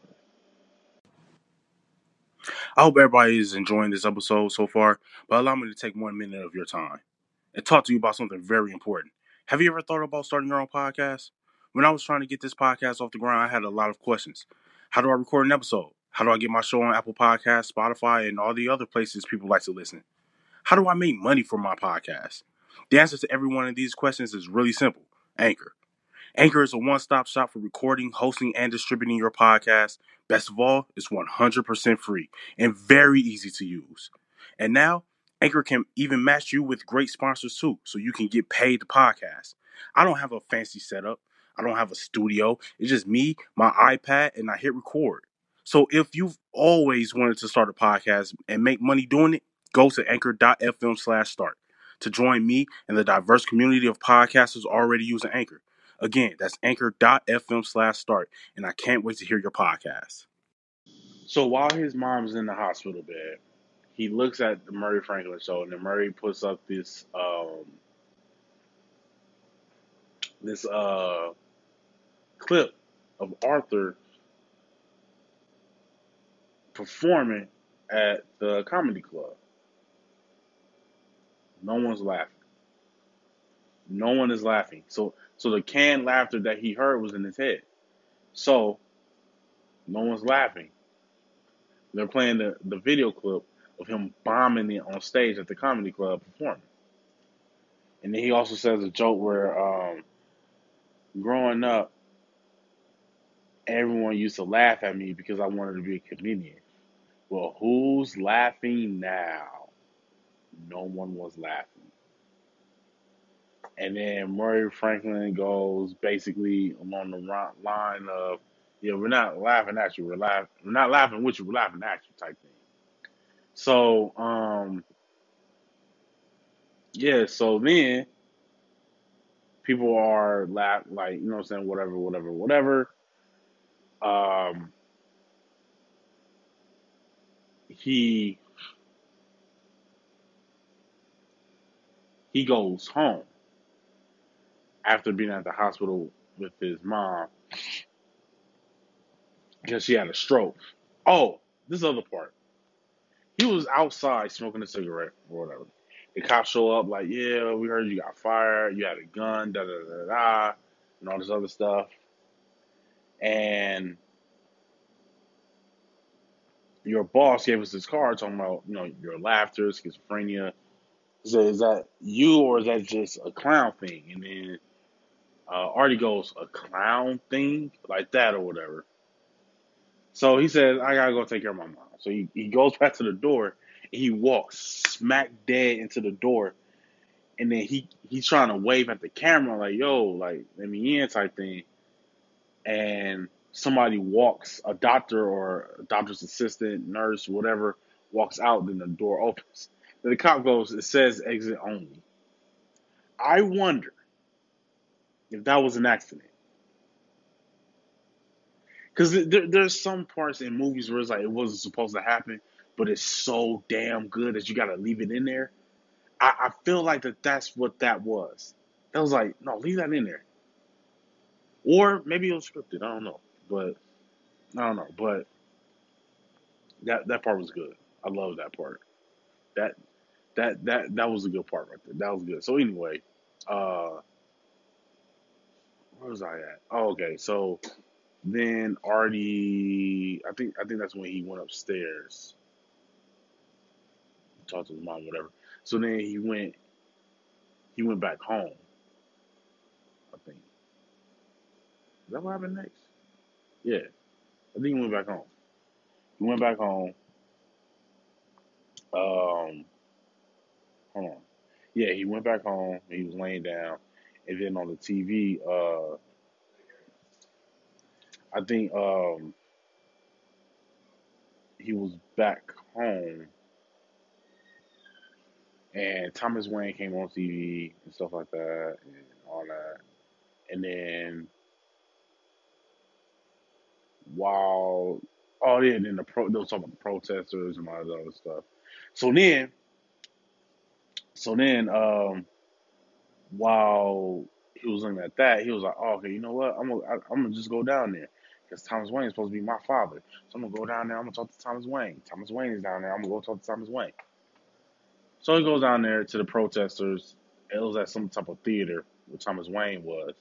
I hope everybody is enjoying this episode so far, but allow me to take one minute of your time and talk to you about something very important. Have you ever thought about starting your own podcast? When I was trying to get this podcast off the ground, I had a lot of questions. How do I record an episode? How do I get my show on Apple Podcasts, Spotify, and all the other places people like to listen? How do I make money for my podcast? The answer to every one of these questions is really simple. Anchor. Anchor is a one-stop shop for recording, hosting, and distributing your podcast. Best of all, it's one hundred percent free and very easy to use. And now, Anchor can even match you with great sponsors too, so you can get paid to podcast. I don't have a fancy setup. I don't have a studio. It's just me, my iPad, and I hit record. So if you've always wanted to start a podcast and make money doing it, go to anchor.fm slash start to join me and the diverse community of podcasters already using Anchor. Again, that's anchor.fm slash start. And I can't wait to hear your podcast. So while his mom's in the hospital bed, he looks at the Murray Franklin show, and then Murray puts up this, um, this uh, clip of Arthur performing at the comedy club. No one's laughing. No one is laughing. So so the canned laughter that he heard was in his head. So no one's laughing. They're playing the, the video clip of him bombing it on stage at the comedy club performing. And then he also says a joke where um, growing up, everyone used to laugh at me because I wanted to be a comedian. Well, who's laughing now? No one was laughing. And then Murray Franklin goes basically along the line of, yeah, we're not laughing at you. We're laughing. We're not laughing with you. We're laughing at you type thing. So, um, yeah, so then people are laugh like, you know what I'm saying, whatever, whatever, whatever. um, he he goes home after being at the hospital with his mom because she had a stroke. Oh, this other part. He was outside smoking a cigarette or whatever. The cops show up like, yeah, we heard you got fired, you had a gun, da da da da, and all this other stuff. And your boss gave us this card talking about, you know, your laughter, schizophrenia. So is that you or is that just a clown thing? And then uh, Artie goes, a clown thing? Like that or whatever. So he says, I gotta go take care of my mom. So he, he goes back to the door. And he walks smack dead into the door. And then he, he's trying to wave at the camera like, yo, like, let me in type thing. And somebody walks, a doctor or a doctor's assistant, nurse, whatever, walks out, then the door opens. Then the cop goes, it says exit only. I wonder if that was an accident. Because there, there's some parts in movies where it's like it wasn't supposed to happen, but it's so damn good that you got to leave it in there. I, I feel like that that's what that was. That was like, no, leave that in there. Or maybe it was scripted. I don't know. But, I don't know. But, that that part was good. I love that part. That that that that was a good part right there. That was good. So, anyway. Uh, where was I at? Oh, okay. So, then Artie, I think, I think that's when he went upstairs. Talked to his mom, whatever. So, then he went, he went back home. I think. Is that what happened next? Yeah. I think he went back home. He went back home. Um, hold on. Yeah, he went back home. He was laying down. And then on the T V, uh, I think um, he was back home. And Thomas Wayne came on T V and stuff like that and all that. And then... While oh yeah, and then the pro, they were talking about the protesters and all that other stuff. So then, so then, um, while he was looking at that, he was like, "Oh, okay, you know what? I'm gonna, I, I'm gonna just go down there because Thomas Wayne is supposed to be my father. So I'm gonna go down there. I'm gonna talk to Thomas Wayne. Thomas Wayne is down there. I'm gonna go talk to Thomas Wayne." So he goes down there to the protesters. It was at some type of theater where Thomas Wayne was.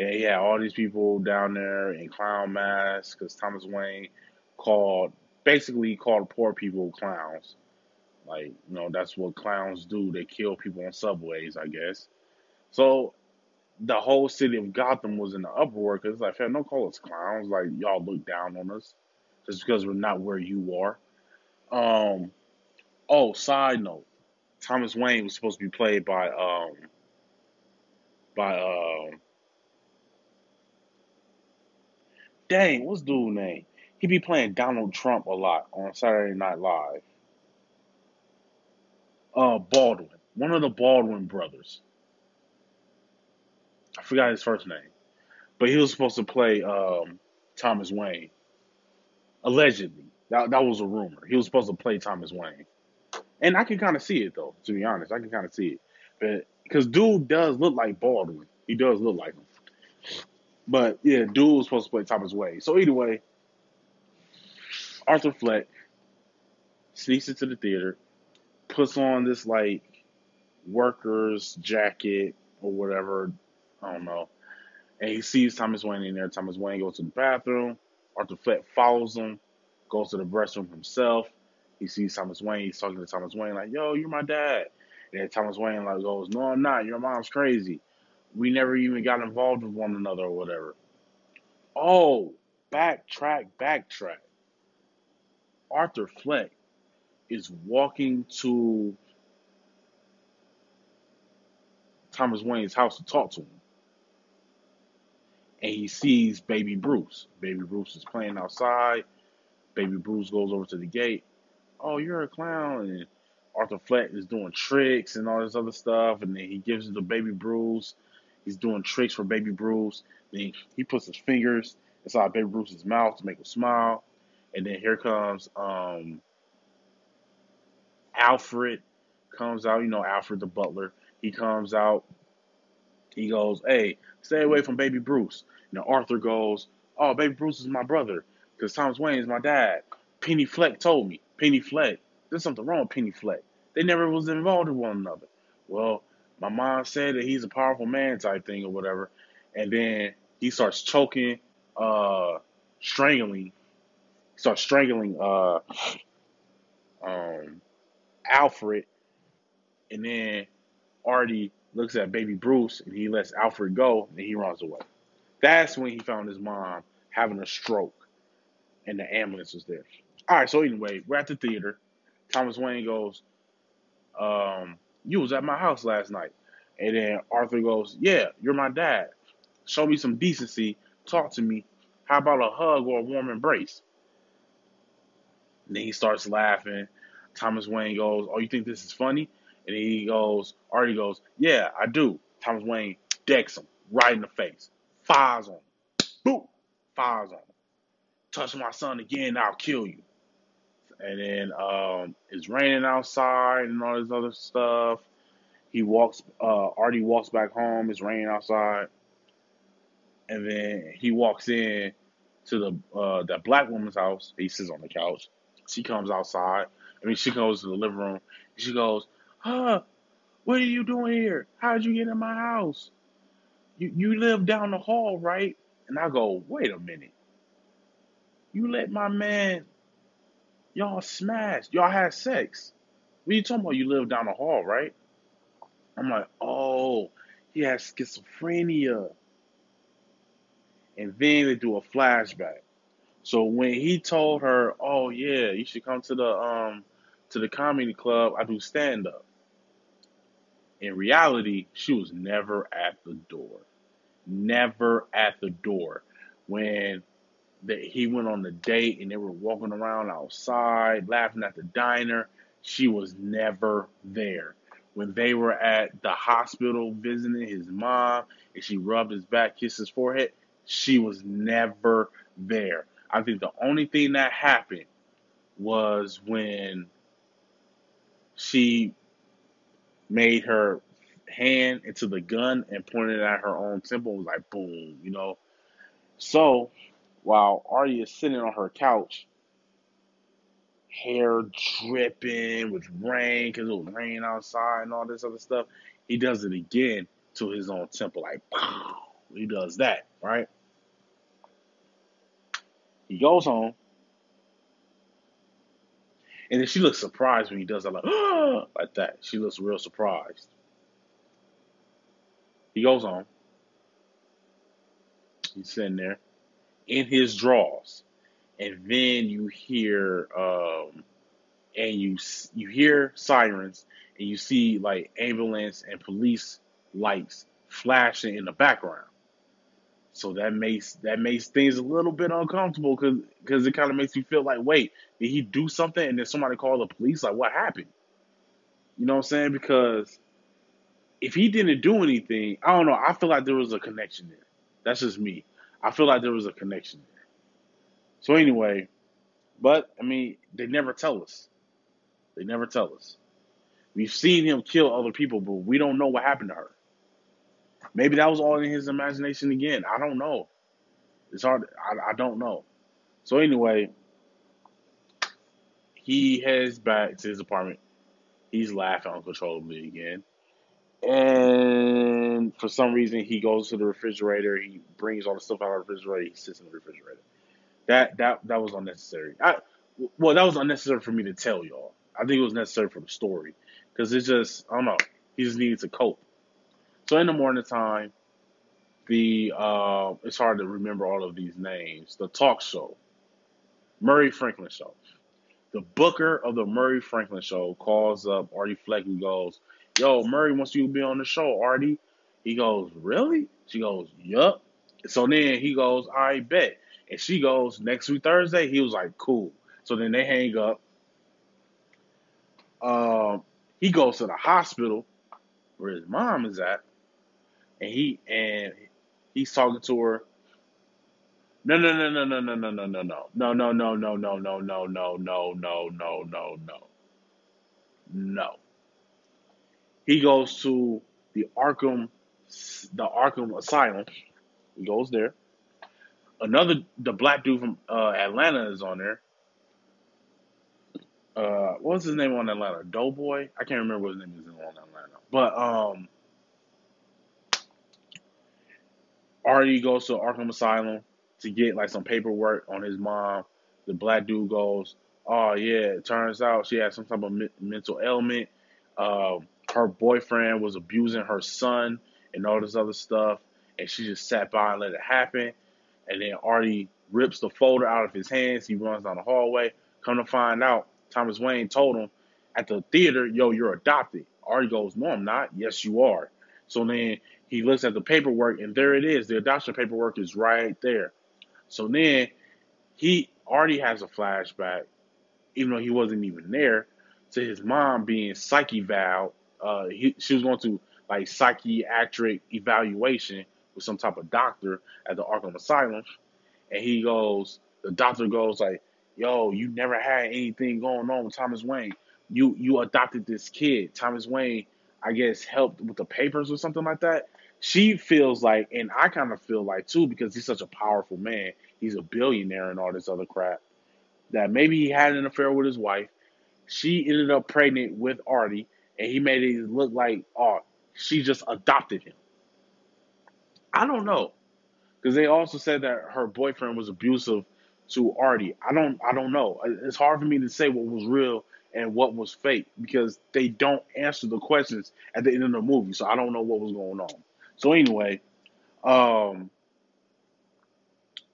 And he had all these people down there in clown masks because Thomas Wayne called, basically called poor people clowns. Like, you know, that's what clowns do. They kill people on subways, I guess. So the whole city of Gotham was in an uproar because it's like, hey, don't call us clowns. Like, y'all look down on us just because we're not where you are. Um, oh, side note, Thomas Wayne was supposed to be played by, um, by, um, Dang, what's dude's name? He be playing Donald Trump a lot on Saturday Night Live. Uh, Baldwin. One of the Baldwin brothers. I forgot his first name. But he was supposed to play um, Thomas Wayne. Allegedly. That, that was a rumor. He was supposed to play Thomas Wayne. And I can kind of see it, though, to be honest. I can kind of see it. Because dude does look like Baldwin. He does look like him. But, yeah, dude was supposed to play Thomas Wayne. So, anyway, Arthur Fleck sneaks into the theater, puts on this, like, worker's jacket or whatever. I don't know. And he sees Thomas Wayne in there. Thomas Wayne goes to the bathroom. Arthur Fleck follows him, goes to the restroom himself. He sees Thomas Wayne. He's talking to Thomas Wayne like, yo, you're my dad. And then Thomas Wayne like goes, no, I'm not. Your mom's crazy. We never even got involved with one another or whatever. Oh, backtrack, backtrack. Arthur Fleck is walking to Thomas Wayne's house to talk to him. And he sees Baby Bruce. Baby Bruce is playing outside. Baby Bruce goes over to the gate. Oh, you're a clown. And Arthur Fleck is doing tricks and all this other stuff. And then he gives it to Baby Bruce. He's doing tricks for Baby Bruce. Then he puts his fingers inside Baby Bruce's mouth to make him smile. And then here comes um, Alfred comes out. You know, Alfred the butler. He comes out. He goes, "Hey, stay away from Baby Bruce." Now Arthur goes, "Oh, Baby Bruce is my brother because Thomas Wayne is my dad. Penny Fleck told me. Penny Fleck. There's something wrong with Penny Fleck. They never was involved with one another. Well, my mom said that he's a powerful man type thing or whatever." And then he starts choking, uh, strangling. He starts strangling uh, um, Alfred. And then Artie looks at Baby Bruce and he lets Alfred go and he runs away. That's when he found his mom having a stroke and the ambulance was there. All right, so anyway, we're at the theater. Thomas Wayne goes, um, "You was at my house last night." And then Arthur goes, "Yeah, you're my dad. Show me some decency. Talk to me. How about a hug or a warm embrace?" And then he starts laughing. Thomas Wayne goes, "Oh, you think this is funny?" And he goes, Artie goes, "Yeah, I do." Thomas Wayne decks him right in the face. Fires on him. Boop. Fires on him. "Touch my son again, I'll kill you." And then um, it's raining outside and all this other stuff. He walks, uh, Artie walks back home. It's raining outside. And then he walks in to the uh, that black woman's house. He sits on the couch. She comes outside. I mean, she goes to the living room. She goes, "Huh, what are you doing here? How did you get in my house? You you live down the hall, right?" And I go, "Wait a minute. You let my man, y'all smashed. Y'all had sex. What are you talking about? You live down the hall, right?" I'm like, "Oh, he has schizophrenia." And then they do a flashback. So when he told her, "Oh yeah, you should come to the um to the comedy club. I do stand up." In reality, she was never at the door. Never at the door. When that he went on the date and they were walking around outside laughing at the diner, she was never there. When they were at the hospital visiting his mom and she rubbed his back, kissed his forehead, she was never there. I think the only thing that happened was when she made her hand into the gun and pointed at her own temple. It was like, boom, you know. So while Arya is sitting on her couch, hair dripping with rain, because it was raining outside and all this other stuff, he does it again to his own temple. Like, boom, he does that, right? He goes home. And then she looks surprised when he does that, like, ah, like that. She looks real surprised. He goes home. He's sitting there in his drawers, and then you hear um, and you you hear sirens, and you see like ambulance and police lights flashing in the background. So that makes that makes things a little bit uncomfortable because because it kind of makes you feel like, wait, did he do something? And then somebody called the police. Like, what happened? You know what I'm saying? Because if he didn't do anything, I don't know. I feel like there was a connection there. That's just me. I feel like there was a connection there. So anyway, but, I mean, they never tell us. They never tell us. We've seen him kill other people, but we don't know what happened to her. Maybe that was all in his imagination again. I don't know. It's hard. I, I don't know. So anyway, he heads back to his apartment. He's laughing uncontrollably again. And for some reason, he goes to the refrigerator. He brings all the stuff out of the refrigerator. He sits in the refrigerator. That that that was unnecessary. I, well, that was unnecessary for me to tell y'all. I think it was necessary for the story because it's just, I don't know. He just needed to cope. So in the morning time, the uh, it's hard to remember all of these names. The talk show, Murray Franklin show. The booker of the Murray Franklin show calls up Artie Fleck and goes, "Yo, Murray wants you to be on the show, Artie." He goes, "Really?" She goes, "Yup." So then he goes, "I bet." And she goes, "Next week Thursday?" He was like, "Cool." So then they hang up. Um, he goes to the hospital where his mom is at, and he and he's talking to her. No, no, no, no, no, no, no, no, no, no, no, no, no, no, no, no, no, no, no, no, no, no, no. No. He goes to the Arkham, the Arkham Asylum. He goes there. Another, the black dude from uh, Atlanta is on there. Uh, what was his name on Atlanta? Doughboy? I can't remember what his name is on Atlanta. But um, Artie goes to Arkham Asylum to get like some paperwork on his mom. The black dude goes, oh yeah, it turns out she had some type of me- mental ailment. Uh, her boyfriend was abusing her son and all this other stuff, and she just sat by and let it happen. And then Artie rips the folder out of his hands. He runs down the hallway. Come to find out, Thomas Wayne told him at the theater, yo, you're adopted. Artie goes, no, I'm not. Yes, you are. So then he looks at the paperwork, and there it is. The adoption paperwork is right there. So then he already has a flashback, even though he wasn't even there, to his mom being psych-eval. Uh, he, she was going to, like, psychiatric evaluation with some type of doctor at the Arkham Asylum. And he goes, the doctor goes, like, yo, you never had anything going on with Thomas Wayne. You you adopted this kid. Thomas Wayne, I guess, helped with the papers or something like that. She feels like, and I kind of feel like too, because he's such a powerful man. He's a billionaire and all this other crap. That maybe he had an affair with his wife. She ended up pregnant with Artie, and he made it look like, oh, she just adopted him. I don't know, because they also said that her boyfriend was abusive to Artie. I don't, I don't know. It's hard for me to say what was real and what was fake, because they don't answer the questions at the end of the movie. So I don't know what was going on. So anyway, um,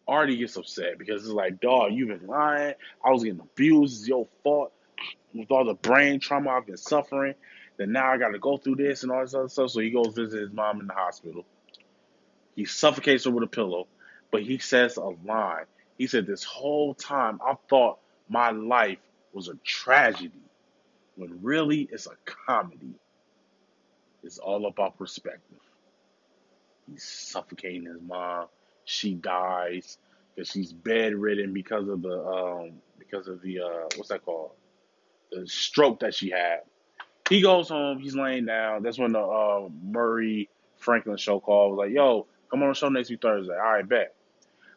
Artie gets upset because it's like, dog, you've been lying. I was getting abused. It's your fault. With all the brain trauma I've been suffering, then now I got to go through this and all this other stuff. So he goes visit his mom in the hospital. He suffocates her with a pillow, but he says a line. He said, this whole time I thought my life was a tragedy, when really it's a comedy. It's all about perspective. He's suffocating his mom. She dies because she's bedridden because of the um, because of the uh, what's that called? The stroke that she had. He goes home. He's laying down. That's when the uh, Murray Franklin show call was like, "Yo, come on the show next week Thursday." All right, bet.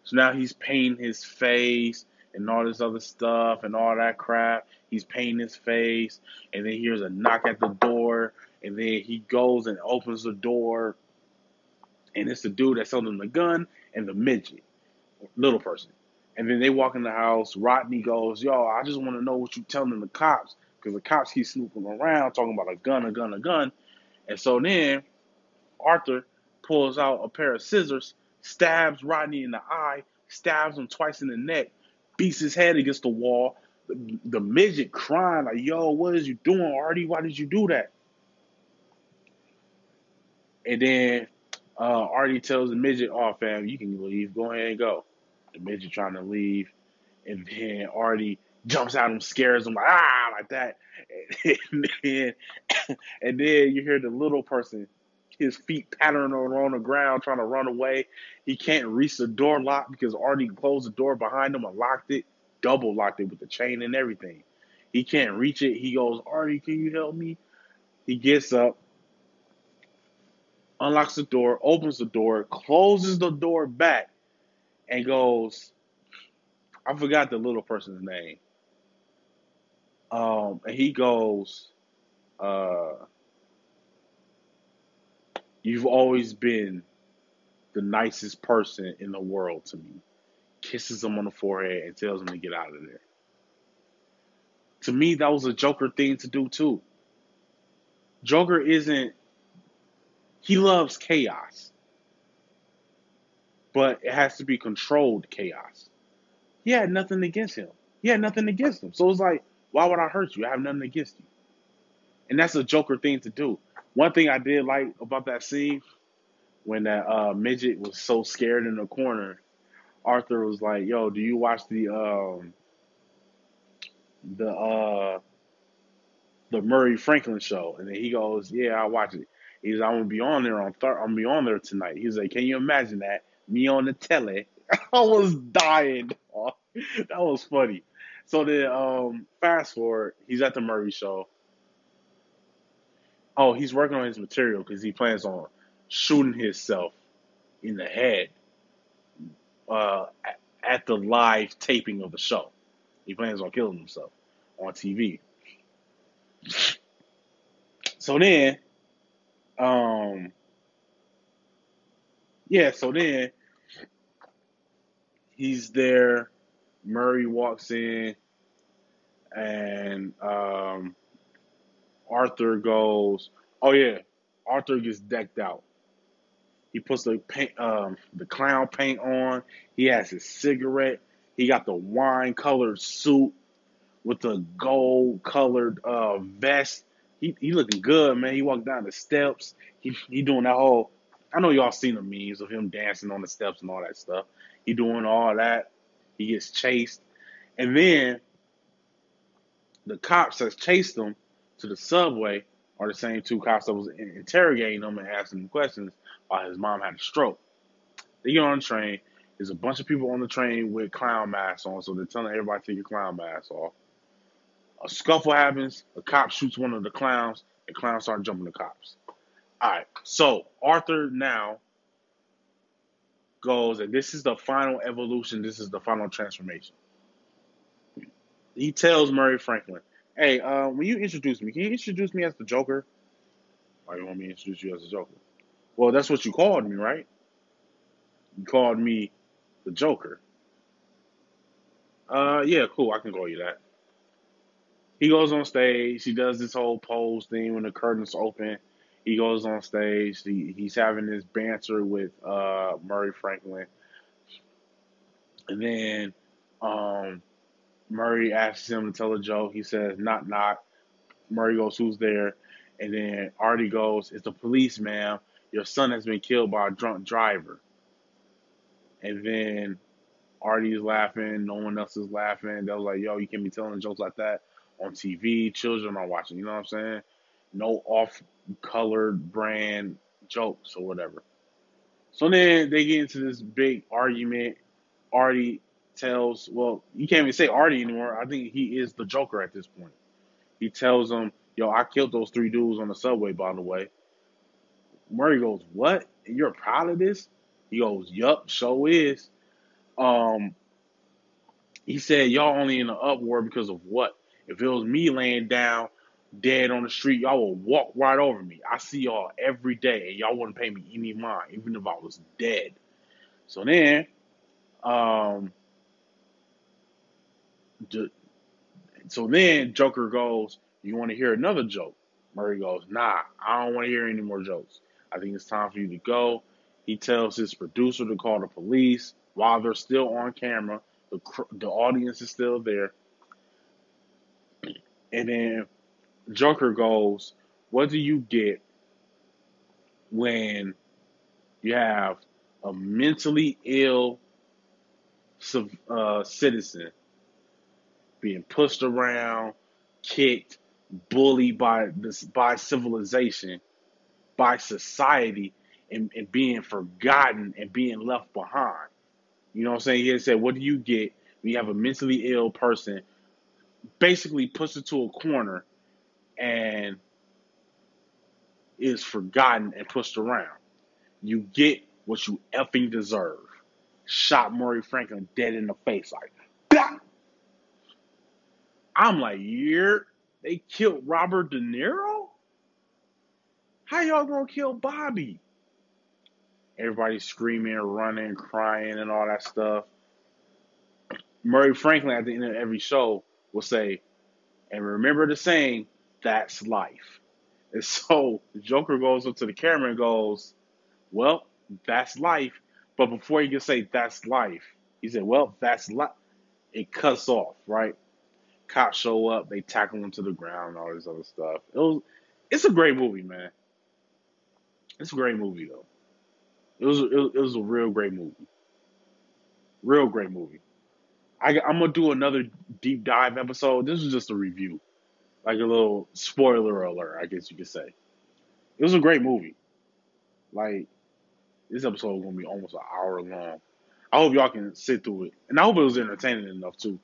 So now he's painting his face and all this other stuff and all that crap. He's painting his face, and then hears a knock at the door, and then he goes and opens the door. And it's the dude that sold him the gun and the midget, little person. And then they walk in the house. Rodney goes, yo, I just want to know what you telling the cops, because the cops keep snooping around talking about a gun, a gun, a gun. And so then Arthur pulls out a pair of scissors, stabs Rodney in the eye, stabs him twice in the neck, beats his head against the wall. The, the midget crying like, yo, what is you doing, Artie? Why did you do that? And then Uh, Artie tells the midget, oh, fam, you can leave. Go ahead and go. The midget trying to leave. And then Artie jumps out and scares him, like, ah, like that. And then, and then you hear the little person, his feet pattering on the ground, trying to run away. He can't reach the door lock because Artie closed the door behind him and locked it, double locked it with the chain and everything. He can't reach it. He goes, Artie, can you help me? He gets up, unlocks the door, opens the door, closes the door back, and goes, I forgot the little person's name. Um, and he goes, uh, you've always been the nicest person in the world to me. Kisses him on the forehead and tells him to get out of there. To me, that was a Joker thing to do too. Joker isn't He loves chaos, but it has to be controlled chaos. He had nothing against him. He had nothing against him. So it's like, why would I hurt you? I have nothing against you. And that's a Joker thing to do. One thing I did like about that scene, when that uh, midget was so scared in the corner, Arthur was like, yo, do you watch the um, the uh, the Murray Franklin show? And then he goes, yeah, I watch it. He's, I'm gonna be on there on. Th- I'm gonna be on there tonight. He's like, can you imagine that? Me on the telly. I was dying, dog. That was funny. So then, um, fast forward, he's at the Murray show. Oh, he's working on his material because he plans on shooting himself in the head uh, at the live taping of the show. He plans on killing himself on T V. So then, um, yeah, so then he's there. Murray walks in, and um, Arthur goes, oh, yeah, Arthur gets decked out. He puts the paint, um, the clown paint on. He has his cigarette. He got the wine-colored suit with the gold-colored uh, vest. He he looking good, man. He walked down the steps. He he doing that whole, I know y'all seen the memes of him dancing on the steps and all that stuff. He doing all that. He gets chased. And then the cops that chased him to the subway are the same two cops that was interrogating him and asking him questions while his mom had a stroke. They get on the train. There's a bunch of people on the train with clown masks on, so they're telling everybody to take your clown mask off. A scuffle happens. A cop shoots one of the clowns, and clowns start jumping the cops. All right, so Arthur now goes, and this is the final evolution. This is the final transformation. He tells Murray Franklin, hey, uh, when you introduce me, can you introduce me as the Joker? Or you want me to introduce you as the Joker? Well, that's what you called me, right? You called me the Joker. Uh, yeah, cool. I can call you that. He goes on stage. He does this whole pose thing when the curtains open. He goes on stage. He, he's having this banter with uh, Murray Franklin. And then um, Murray asks him to tell a joke. He says, knock, knock. Murray goes, who's there? And then Artie goes, it's the police, ma'am. Your son has been killed by a drunk driver. And then Artie's laughing. No one else is laughing. They was like, yo, you can't be telling jokes like that on T V. Children are watching. You know what I'm saying? No off-colored brand jokes or whatever. So then they get into this big argument. Artie tells, well, you can't even say Artie anymore. I think he is the Joker at this point. He tells them, yo, I killed those three dudes on the subway, by the way. Murray goes, what? You're proud of this? He goes, yup, so is. Um, he said, y'all only in the uproar because of what? If it was me laying down, dead on the street, y'all will walk right over me. I see y'all every day, and y'all wouldn't pay me any mind, even if I was dead. So then, um, so then Joker goes, you want to hear another joke? Murray goes, nah, I don't want to hear any more jokes. I think it's time for you to go. He tells his producer to call the police while they're still on camera. The, the audience is still there. And then Joker goes, what do you get when you have a mentally ill uh, citizen being pushed around, kicked, bullied by this, by civilization, by society, and, and being forgotten and being left behind? You know what I'm saying? He said, what do you get when you have a mentally ill person basically pushed into a corner and is forgotten and pushed around? You get what you effing deserve. Shot Murray Franklin dead in the face. Like, bah! I'm like, yeah, they killed Robert De Niro? How y'all gonna kill Bobby? Everybody's screaming, running, crying, and all that stuff. Murray Franklin, at the end of every show, will say, and remember the saying, that's life. And so Joker goes up to the camera and goes, well, that's life. But before he can say that's life, he said, well, that's life. It cuts off, right? Cops show up. They tackle him to the ground and all this other stuff. It was, it's a great movie, man. It's a great movie, though. It was, it was a real great movie. Real great movie. I, I'm going to do another deep dive episode. This is just a review. Like a little spoiler alert, I guess you could say. It was a great movie. Like, this episode is going to be almost an hour long. I hope y'all can sit through it. And I hope it was entertaining enough, too.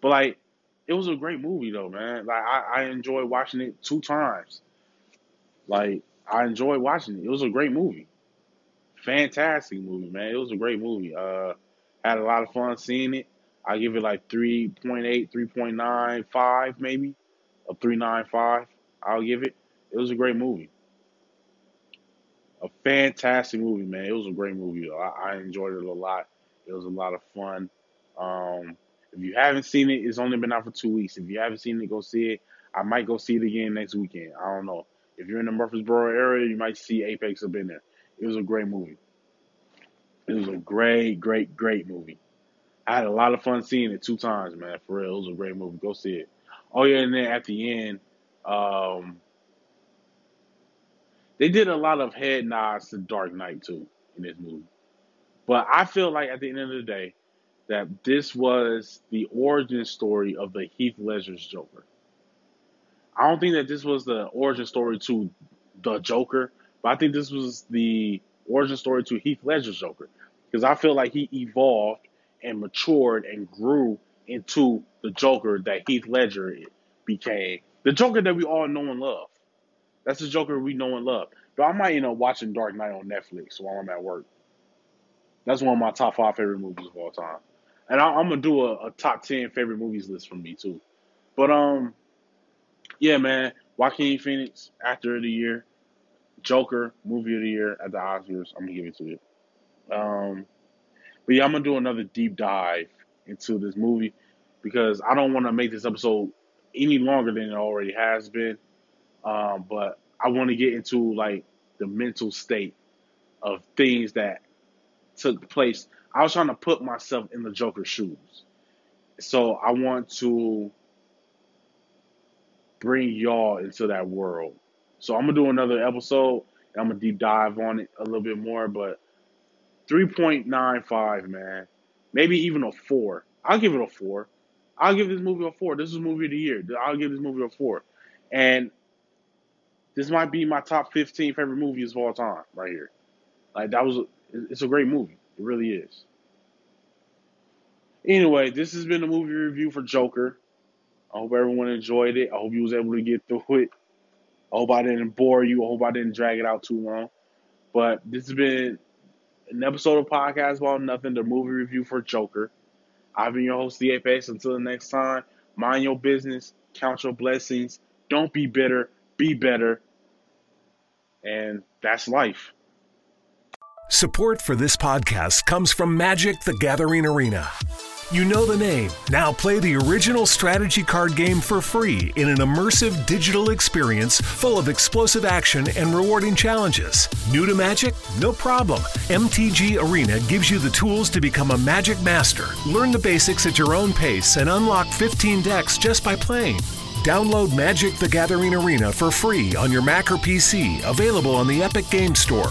But, like, it was a great movie, though, man. Like, I, I enjoyed watching it two times. Like, I enjoyed watching it. It was a great movie. Fantastic movie, man. It was a great movie. Uh, had a lot of fun seeing it. I give it, like, three point eight, three point nine five, maybe. A three point nine five, I'll give it. It was a great movie. A fantastic movie, man. It was a great movie, though. I, I enjoyed it a lot. It was a lot of fun. Um, if you haven't seen it, it's only been out for two weeks. If you haven't seen it, go see it. I might go see it again next weekend. I don't know. If you're in the Murfreesboro area, you might see Apex up in there. It was a great movie. It was a great, great, great movie. I had a lot of fun seeing it two times, man. For real, it was a great movie. Go see it. Oh, yeah, and then at the end, um, they did a lot of head nods to Dark Knight, too, in this movie. But I feel like at the end of the day that this was the origin story of the Heath Ledger's Joker. I don't think that this was the origin story to the Joker, but I think this was the origin story to Heath Ledger's Joker. Because I feel like he evolved and matured and grew into the Joker that Heath Ledger became. The Joker that we all know and love. That's the Joker we know and love. But I might end up watching Dark Knight on Netflix while I'm at work. That's one of my top five favorite movies of all time. And I, I'm going to do a, a top ten favorite movies list for me, too. But, um, yeah, man, Joaquin Phoenix, Actor of the Year, Joker, Movie of the Year at the Oscars. I'm going to give it to you. Um, but, yeah, I'm going to do another deep dive into this movie because I don't want to make this episode any longer than it already has been. Um, but I want to get into, like, the mental state of things that took place. I was trying to put myself in the Joker's shoes. So I want to bring y'all into that world. So I'm going to do another episode, and I'm going to deep dive on it a little bit more. But three point nine five, man. Maybe even a four. I'll give it a four. I'll give this movie a four. This is movie of the year. I'll give this movie a four. And this might be my top fifteen favorite movies of all time right here. Like, that was... A, It's a great movie. It really is. Anyway, this has been a movie review for Joker. I hope everyone enjoyed it. I hope you was able to get through it. I hope I didn't bore you. I hope I didn't drag it out too long. But this has been an episode of Podcast About Nothing, the movie review for Joker. I've been your host, The Apex. Until the next time, mind your business. Count your blessings. Don't be bitter. Be better. And that's life. Support for this podcast comes from Magic: The Gathering Arena. You know the name. Now play the original strategy card game for free in an immersive digital experience full of explosive action and rewarding challenges. New to Magic? No problem. M T G Arena gives you the tools to become a Magic master. Learn the basics at your own pace and unlock fifteen decks just by playing. Download Magic: The Gathering Arena for free on your Mac or P C, available on the Epic Game Store.